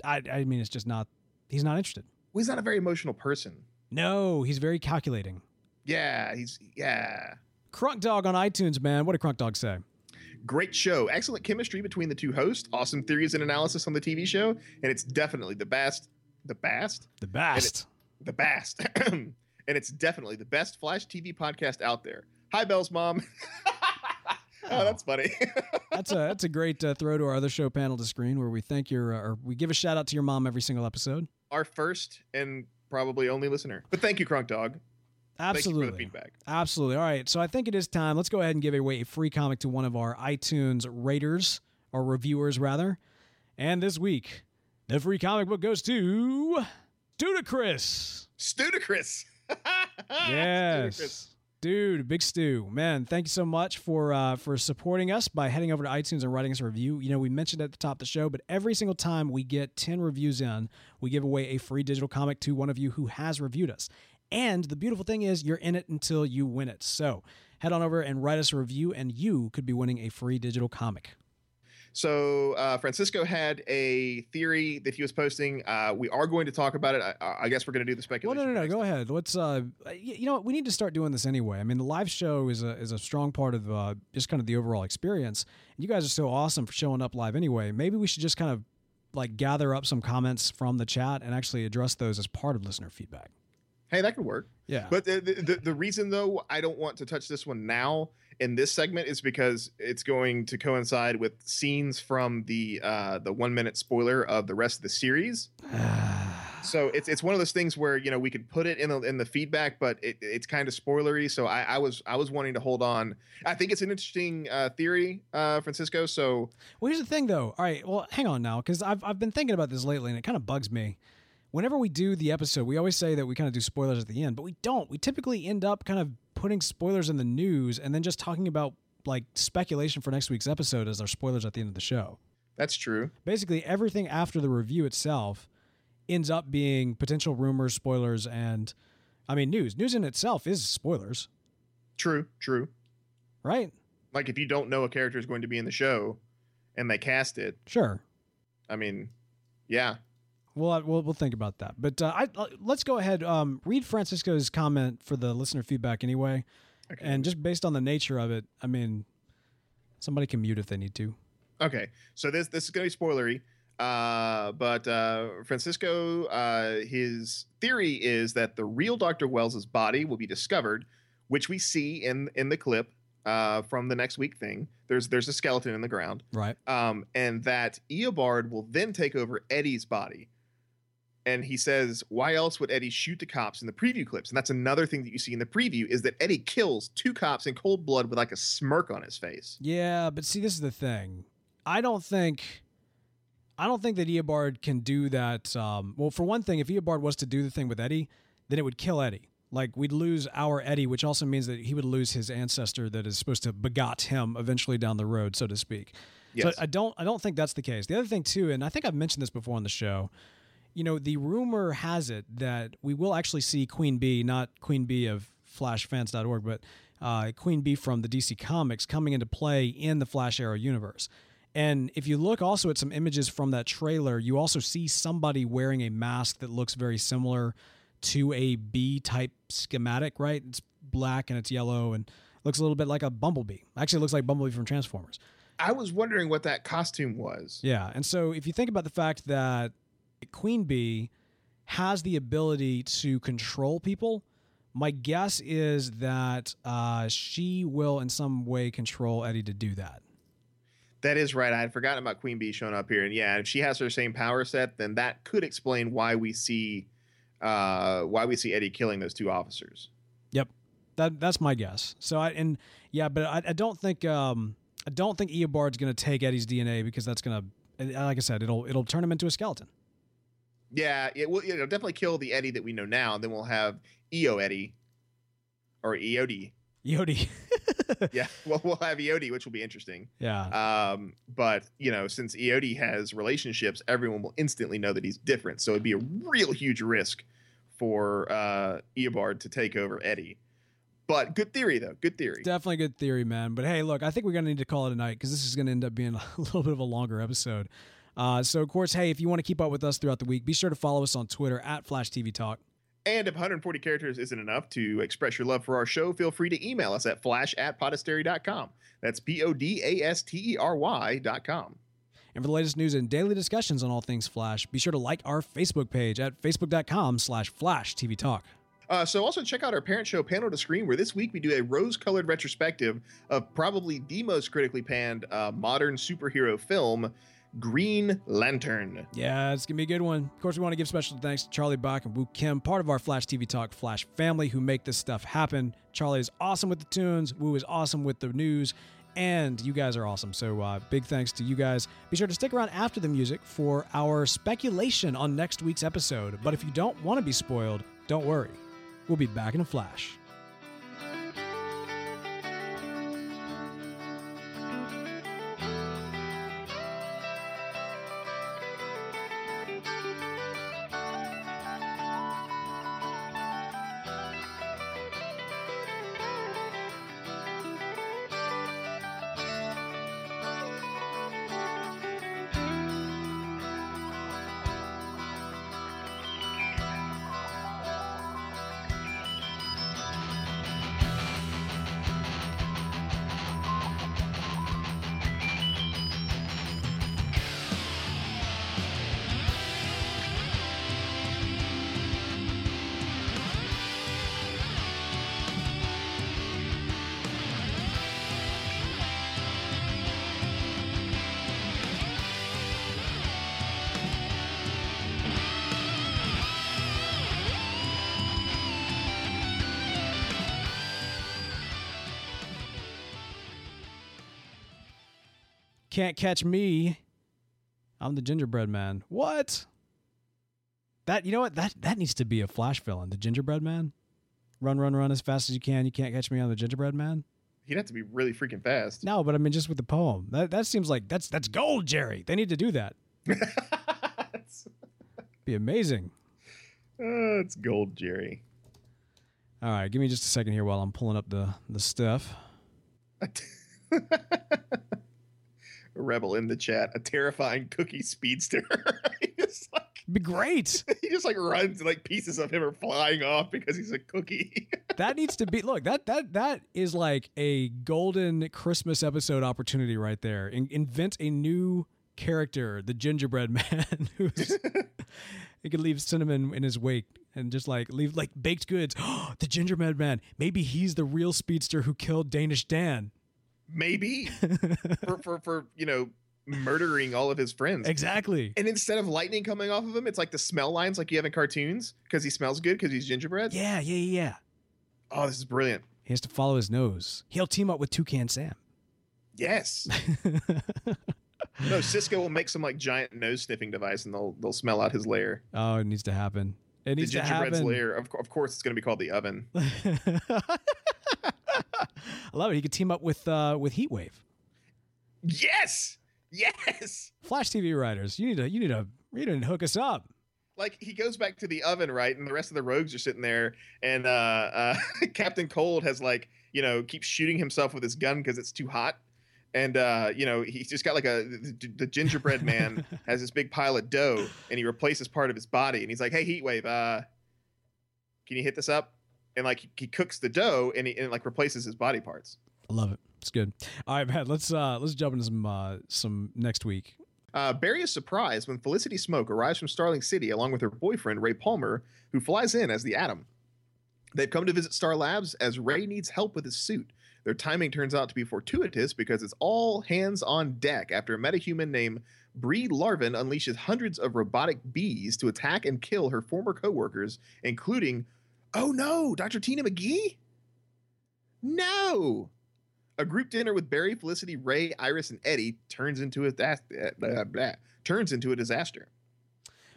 it's just not, he's not interested. Well, he's not a very emotional person. No, he's very calculating. Yeah, he's, yeah. Crunk Dog on iTunes, man. What did Crunk Dog say? Great show. Excellent chemistry between the two hosts. Awesome theories and analysis on the TV show. And it's definitely the best. The best? The best. The best. And it's definitely the best Flash TV podcast out there. Hi, Bell's mom. Oh, that's funny. that's a great throw to our other show, Panel to Screen, where we thank your or we give a shout out to your mom every single episode. Our first and probably only listener. But thank you, Crunk Dog. Absolutely. Thank you for the feedback. Absolutely. All right. So I think it is time. Let's go ahead and give away a free comic to one of our iTunes raters or reviewers, rather. And this week, the free comic book goes to Studacris. Studacris. Yes. Studacris. Dude, Big Stu, man, thank you so much for supporting us by heading over to iTunes and writing us a review. You know, we mentioned at the top of the show, but every single time we get 10 reviews in, we give away a free digital comic to one of you who has reviewed us. And the beautiful thing is you're in it until you win it. So head on over and write us a review, and you could be winning a free digital comic. So Francisco had a theory that he was posting. We are going to talk about it. I guess we're going to do the speculation. Well, no. Go ahead. Let's. You know, we need to start doing this anyway. I mean, the live show is a strong part of just kind of the overall experience. And you guys are so awesome for showing up live anyway. Maybe we should just kind of like gather up some comments from the chat and actually address those as part of listener feedback. Hey, that could work. Yeah. But the reason, though, I don't want to touch this one now in this segment is because it's going to coincide with scenes from the 1-minute spoiler of the rest of the series. So it's one of those things where, you know, we could put it in the feedback, but it's kind of spoilery. So I was wanting to hold on. I think it's an interesting theory, Francisco. So well, here's the thing, though. All right. Well, hang on now, because I've been thinking about this lately, and it kind of bugs me. Whenever we do the episode, we always say that we kind of do spoilers at the end, but we don't. We typically end up kind of putting spoilers in the news and then just talking about like speculation for next week's episode as our spoilers at the end of the show. That's true. Basically, everything after the review itself ends up being potential rumors, spoilers, and I mean, news. News in itself is spoilers. True. Right? Like if you don't know a character is going to be in the show and they cast it. Sure. I mean, yeah. We'll think about that. But let's go ahead, read Francisco's comment for the listener feedback anyway. Okay. And just based on the nature of it, I mean, somebody can mute if they need to. Okay. So this is going to be spoilery. But Francisco, his theory is that the real Dr. Wells' body will be discovered, which we see in the clip from the next week thing. There's a skeleton in the ground. Right. And that Eobard will then take over Eddie's body. And he says, why else would Eddie shoot the cops in the preview clips? And that's another thing that you see in the preview is that Eddie kills two cops in cold blood with like a smirk on his face. Yeah, but see, this is the thing. I don't think that Eobard can do that. Well, for one thing, if Eobard was to do the thing with Eddie, then it would kill Eddie. Like we'd lose our Eddie, which also means that he would lose his ancestor that is supposed to begot him eventually down the road, so to speak. Yes. So I don't think that's the case. The other thing too, and I think I've mentioned this before on the show, you know, the rumor has it that we will actually see Queen Bee, not Queen Bee of flashfans.org, but Queen Bee from the DC Comics coming into play in the Flash Arrow universe. And if you look also at some images from that trailer, you also see somebody wearing a mask that looks very similar to a bee-type schematic, right? It's black and it's yellow and looks a little bit like a bumblebee. Actually, it looks like Bumblebee from Transformers. I was wondering what that costume was. Yeah, and so if you think about the fact that Queen Bee has the ability to control people, my guess is that she will in some way control Eddie to do that. That is right. I had forgotten about Queen Bee showing up here. And yeah, if she has her same power set, then that could explain why we see Eddie killing those two officers. Yep. That's my guess. So I don't think Eobard's going to take Eddie's DNA because that's going to, like I said, it'll turn him into a skeleton. Yeah, it'll definitely kill the Eddie that we know now, and then we'll have Eddie, or EOD. EOD. Yeah, well, we'll have EOD, which will be interesting. Yeah. But, you know, since EOD has relationships, everyone will instantly know that he's different, so it'd be a real huge risk for Eobard to take over Eddie. But good theory, though. Good theory. It's definitely good theory, man. But hey, look, I think we're going to need to call it a night because this is going to end up being a little bit of a longer episode. So, of course, hey, if you want to keep up with us throughout the week, be sure to follow us on Twitter at Flash TV Talk. And if 140 characters isn't enough to express your love for our show, feel free to email us at flash@podastery.com. That's PODASTERY.com. And for the latest news and daily discussions on all things Flash, be sure to like our Facebook page at facebook.com/FlashTVTalk. So also check out our parent show, Panel to Screen, where this week we do a rose-colored retrospective of probably the most critically panned modern superhero film, Green Lantern. Yeah, it's going to be a good one. Of course, we want to give special thanks to Charlie Bach and Woo Kim, part of our Flash TV Talk Flash family, who make this stuff happen. Charlie is awesome with the tunes. Woo is awesome with the news. And you guys are awesome. So big thanks to you guys. Be sure to stick around after the music for our speculation on next week's episode. But if you don't want to be spoiled, don't worry. We'll be back in a flash. Can't catch me. I'm the gingerbread man. What? That, you know what? That needs to be a Flash villain. The gingerbread man. Run, run, run as fast as you can. You can't catch me, on the gingerbread man. He'd have to be really freaking fast. No, but I mean, just with the poem. That seems like that's gold, Jerry. They need to do that. Be amazing. It's gold, Jerry. All right, give me just a second here while I'm pulling up the stuff. Rebel in the chat, a terrifying cookie speedster. Just like, be great. He just like runs, like pieces of him are flying off because he's a cookie. That needs to be, look, that is like a golden Christmas episode opportunity right there. Invent a new character, the gingerbread man, who's he could leave cinnamon in his wake and just like leave like baked goods. The gingerbread man, maybe he's the real speedster who killed Danish Dan. Maybe for you know, murdering all of his friends. Exactly. And instead of lightning coming off of him, it's like the smell lines like you have in cartoons because he smells good because he's gingerbread. Yeah. Oh, this is brilliant. He has to follow his nose. He'll team up with Toucan Sam. Yes. No, Cisco will make some like giant nose sniffing device and they'll smell out his lair. Oh, it needs to happen. It needs to happen. The gingerbread's lair. Of course, it's going to be called the oven. I love it. He could team up with Heatwave. Yes. Flash TV writers, you need to hook us up. Like he goes back to the oven, right? And the rest of the rogues are sitting there, and Captain Cold has like, you know, keeps shooting himself with his gun because it's too hot, and you know, he's just got like the gingerbread man has this big pile of dough, and he replaces part of his body, and he's like, "Hey, Heatwave, can you hit this up?" And like he cooks the dough and it like replaces his body parts. I love it. It's good. All right, man. Let's jump into some next week. Barry is surprised when Felicity Smoak arrives from Starling City along with her boyfriend Ray Palmer, who flies in as the Atom. They've come to visit Star Labs as Ray needs help with his suit. Their timing turns out to be fortuitous because it's all hands on deck after a metahuman named Bree Larvin unleashes hundreds of robotic bees to attack and kill her former coworkers, including. Oh, no, Dr. Tina McGee? No. A group dinner with Barry, Felicity, Ray, Iris, and Eddie turns into a disaster.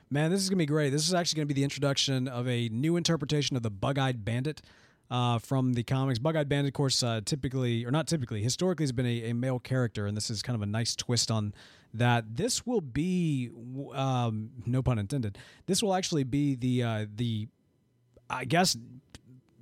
Man, this is going to be great. This is actually going to be the introduction of a new interpretation of the Bug-Eyed Bandit from the comics. Bug-Eyed Bandit, of course, historically has been a male character, and this is kind of a nice twist on that. This will be, no pun intended, this will actually be the I guess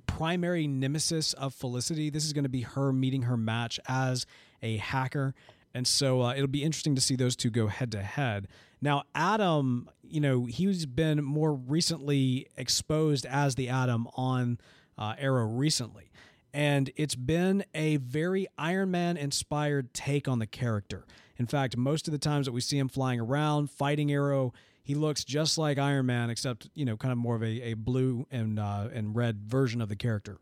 primary nemesis of Felicity. This is going to be her meeting her match as a hacker And so it'll be interesting to see those two go head to head. Now, Atom, you know, he's been more recently exposed as the Atom on Arrow recently. And it's been a very Iron Man-inspired take on the character. In fact, most of the times that we see him flying around, fighting Arrow, he looks just like Iron Man, except, you know, kind of more of a blue and red version of the character.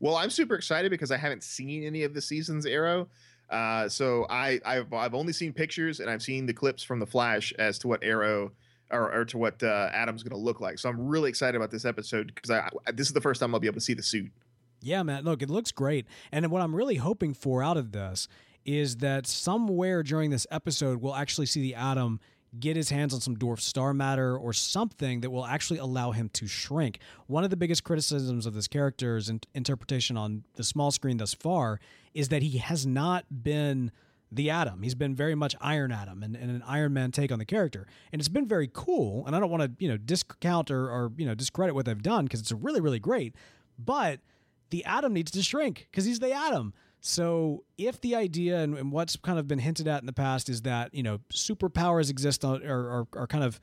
Well, I'm super excited because I haven't seen any of the season's Arrow. So I've only seen pictures and I've seen the clips from The Flash as to what Arrow or to what Atom's going to look like. So I'm really excited about this episode because this is the first time I'll be able to see the suit. Yeah, man. Look, it looks great. And what I'm really hoping for out of this is that somewhere during this episode, we'll actually see the Atom get his hands on some dwarf star matter or something that will actually allow him to shrink. One of the biggest criticisms of this character's interpretation on the small screen thus far is that he has not been the Atom. He's been very much Iron Atom and an Iron Man take on the character. And it's been very cool. And I don't want to, you know, discount or you know, discredit what they've done because it's really, really great. But the Atom needs to shrink because he's the Atom. So if the idea and what's kind of been hinted at in the past is that, you know, superpowers exist on, or are kind of,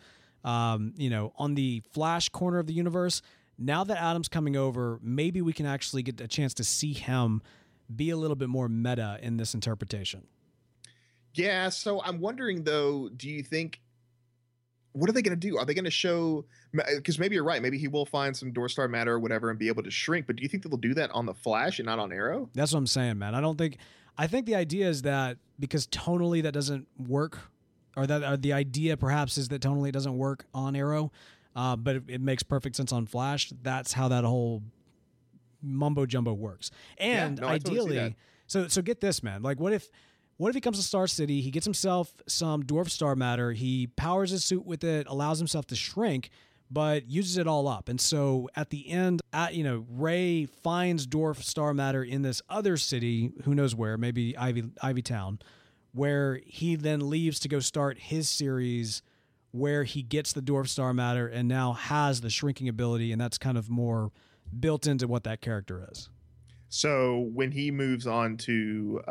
you know, on the Flash corner of the universe, now that Atom's coming over, maybe we can actually get a chance to see him be a little bit more meta in this interpretation. Yeah, so I'm wondering, though, do you think, what are they going to do? Are they going to show, because maybe you're right, maybe he will find some dwarf star matter or whatever and be able to shrink, but do you think they'll do that on The Flash and not on Arrow? That's what I'm saying, man. I think the idea is that because tonally that doesn't work, or the idea perhaps is that tonally it doesn't work on Arrow, but it makes perfect sense on Flash. That's how that whole mumbo jumbo works. And yeah, no, ideally, totally so get this, man, like what if he comes to Star City, he gets himself some dwarf star matter, he powers his suit with it, allows himself to shrink, but uses it all up. And so at the end, you know, Ray finds dwarf star matter in this other city, who knows where, maybe Ivy Town, where he then leaves to go start his series where he gets the dwarf star matter and now has the shrinking ability, and that's kind of more built into what that character is. So when he moves on to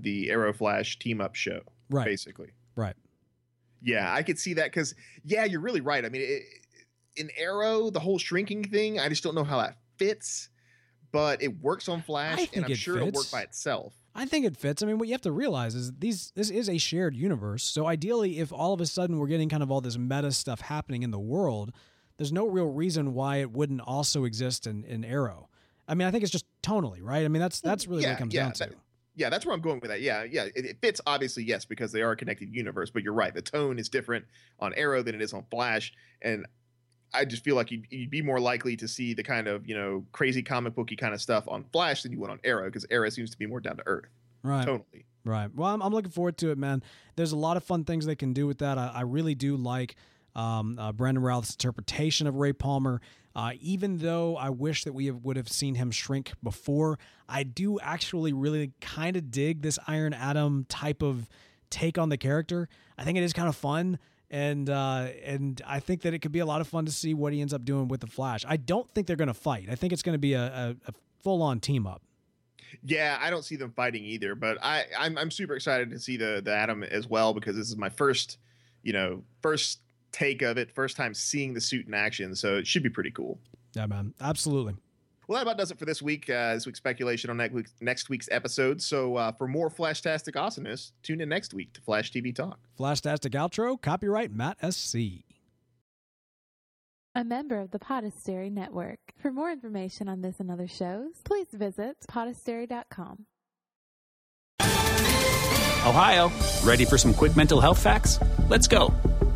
the Arrow Flash team-up show, right. Basically. Right. Yeah, I could see that because, yeah, you're really right. I mean, in Arrow, the whole shrinking thing, I just don't know how that fits, but it works on Flash, and I'm sure it'll work by itself. I think it fits. I mean, what you have to realize is this is a shared universe, so ideally if all of a sudden we're getting kind of all this meta stuff happening in the world, there's no real reason why it wouldn't also exist in Arrow. I mean, I think it's just tonally, right? I mean, that's really what it comes down to. Yeah, that's where I'm going with that. Yeah. It fits, obviously, yes, because they are a connected universe, but you're right. The tone is different on Arrow than it is on Flash, and I just feel like you'd be more likely to see the kind of, you know, crazy comic booky kind of stuff on Flash than you would on Arrow, because Arrow seems to be more down to earth. Right. Tonally. Right. Well, I'm looking forward to it, man. There's a lot of fun things they can do with that. I really do like Brandon Routh's interpretation of Ray Palmer. Even though I wish that we would have seen him shrink before, I do actually really kind of dig this Iron Atom type of take on the character. I think it is kind of fun, and I think that it could be a lot of fun to see what he ends up doing with the Flash. I don't think they're going to fight. I think it's going to be a full-on team-up. Yeah, I don't see them fighting either, but I'm super excited to see the Atom as well, because this is my first take of it, first time seeing the suit in action, so it should be pretty cool. Yeah, man, absolutely. Well, that about does it for this week. This week's speculation on next week's episode. So for more Flashtastic awesomeness, tune in next week to Flash TV Talk. Flashtastic outro, copyright Matt SC. A member of the Podastery Network. For more information on this and other shows, please visit podastery.com. Ohio, ready for some quick mental health facts? Let's go.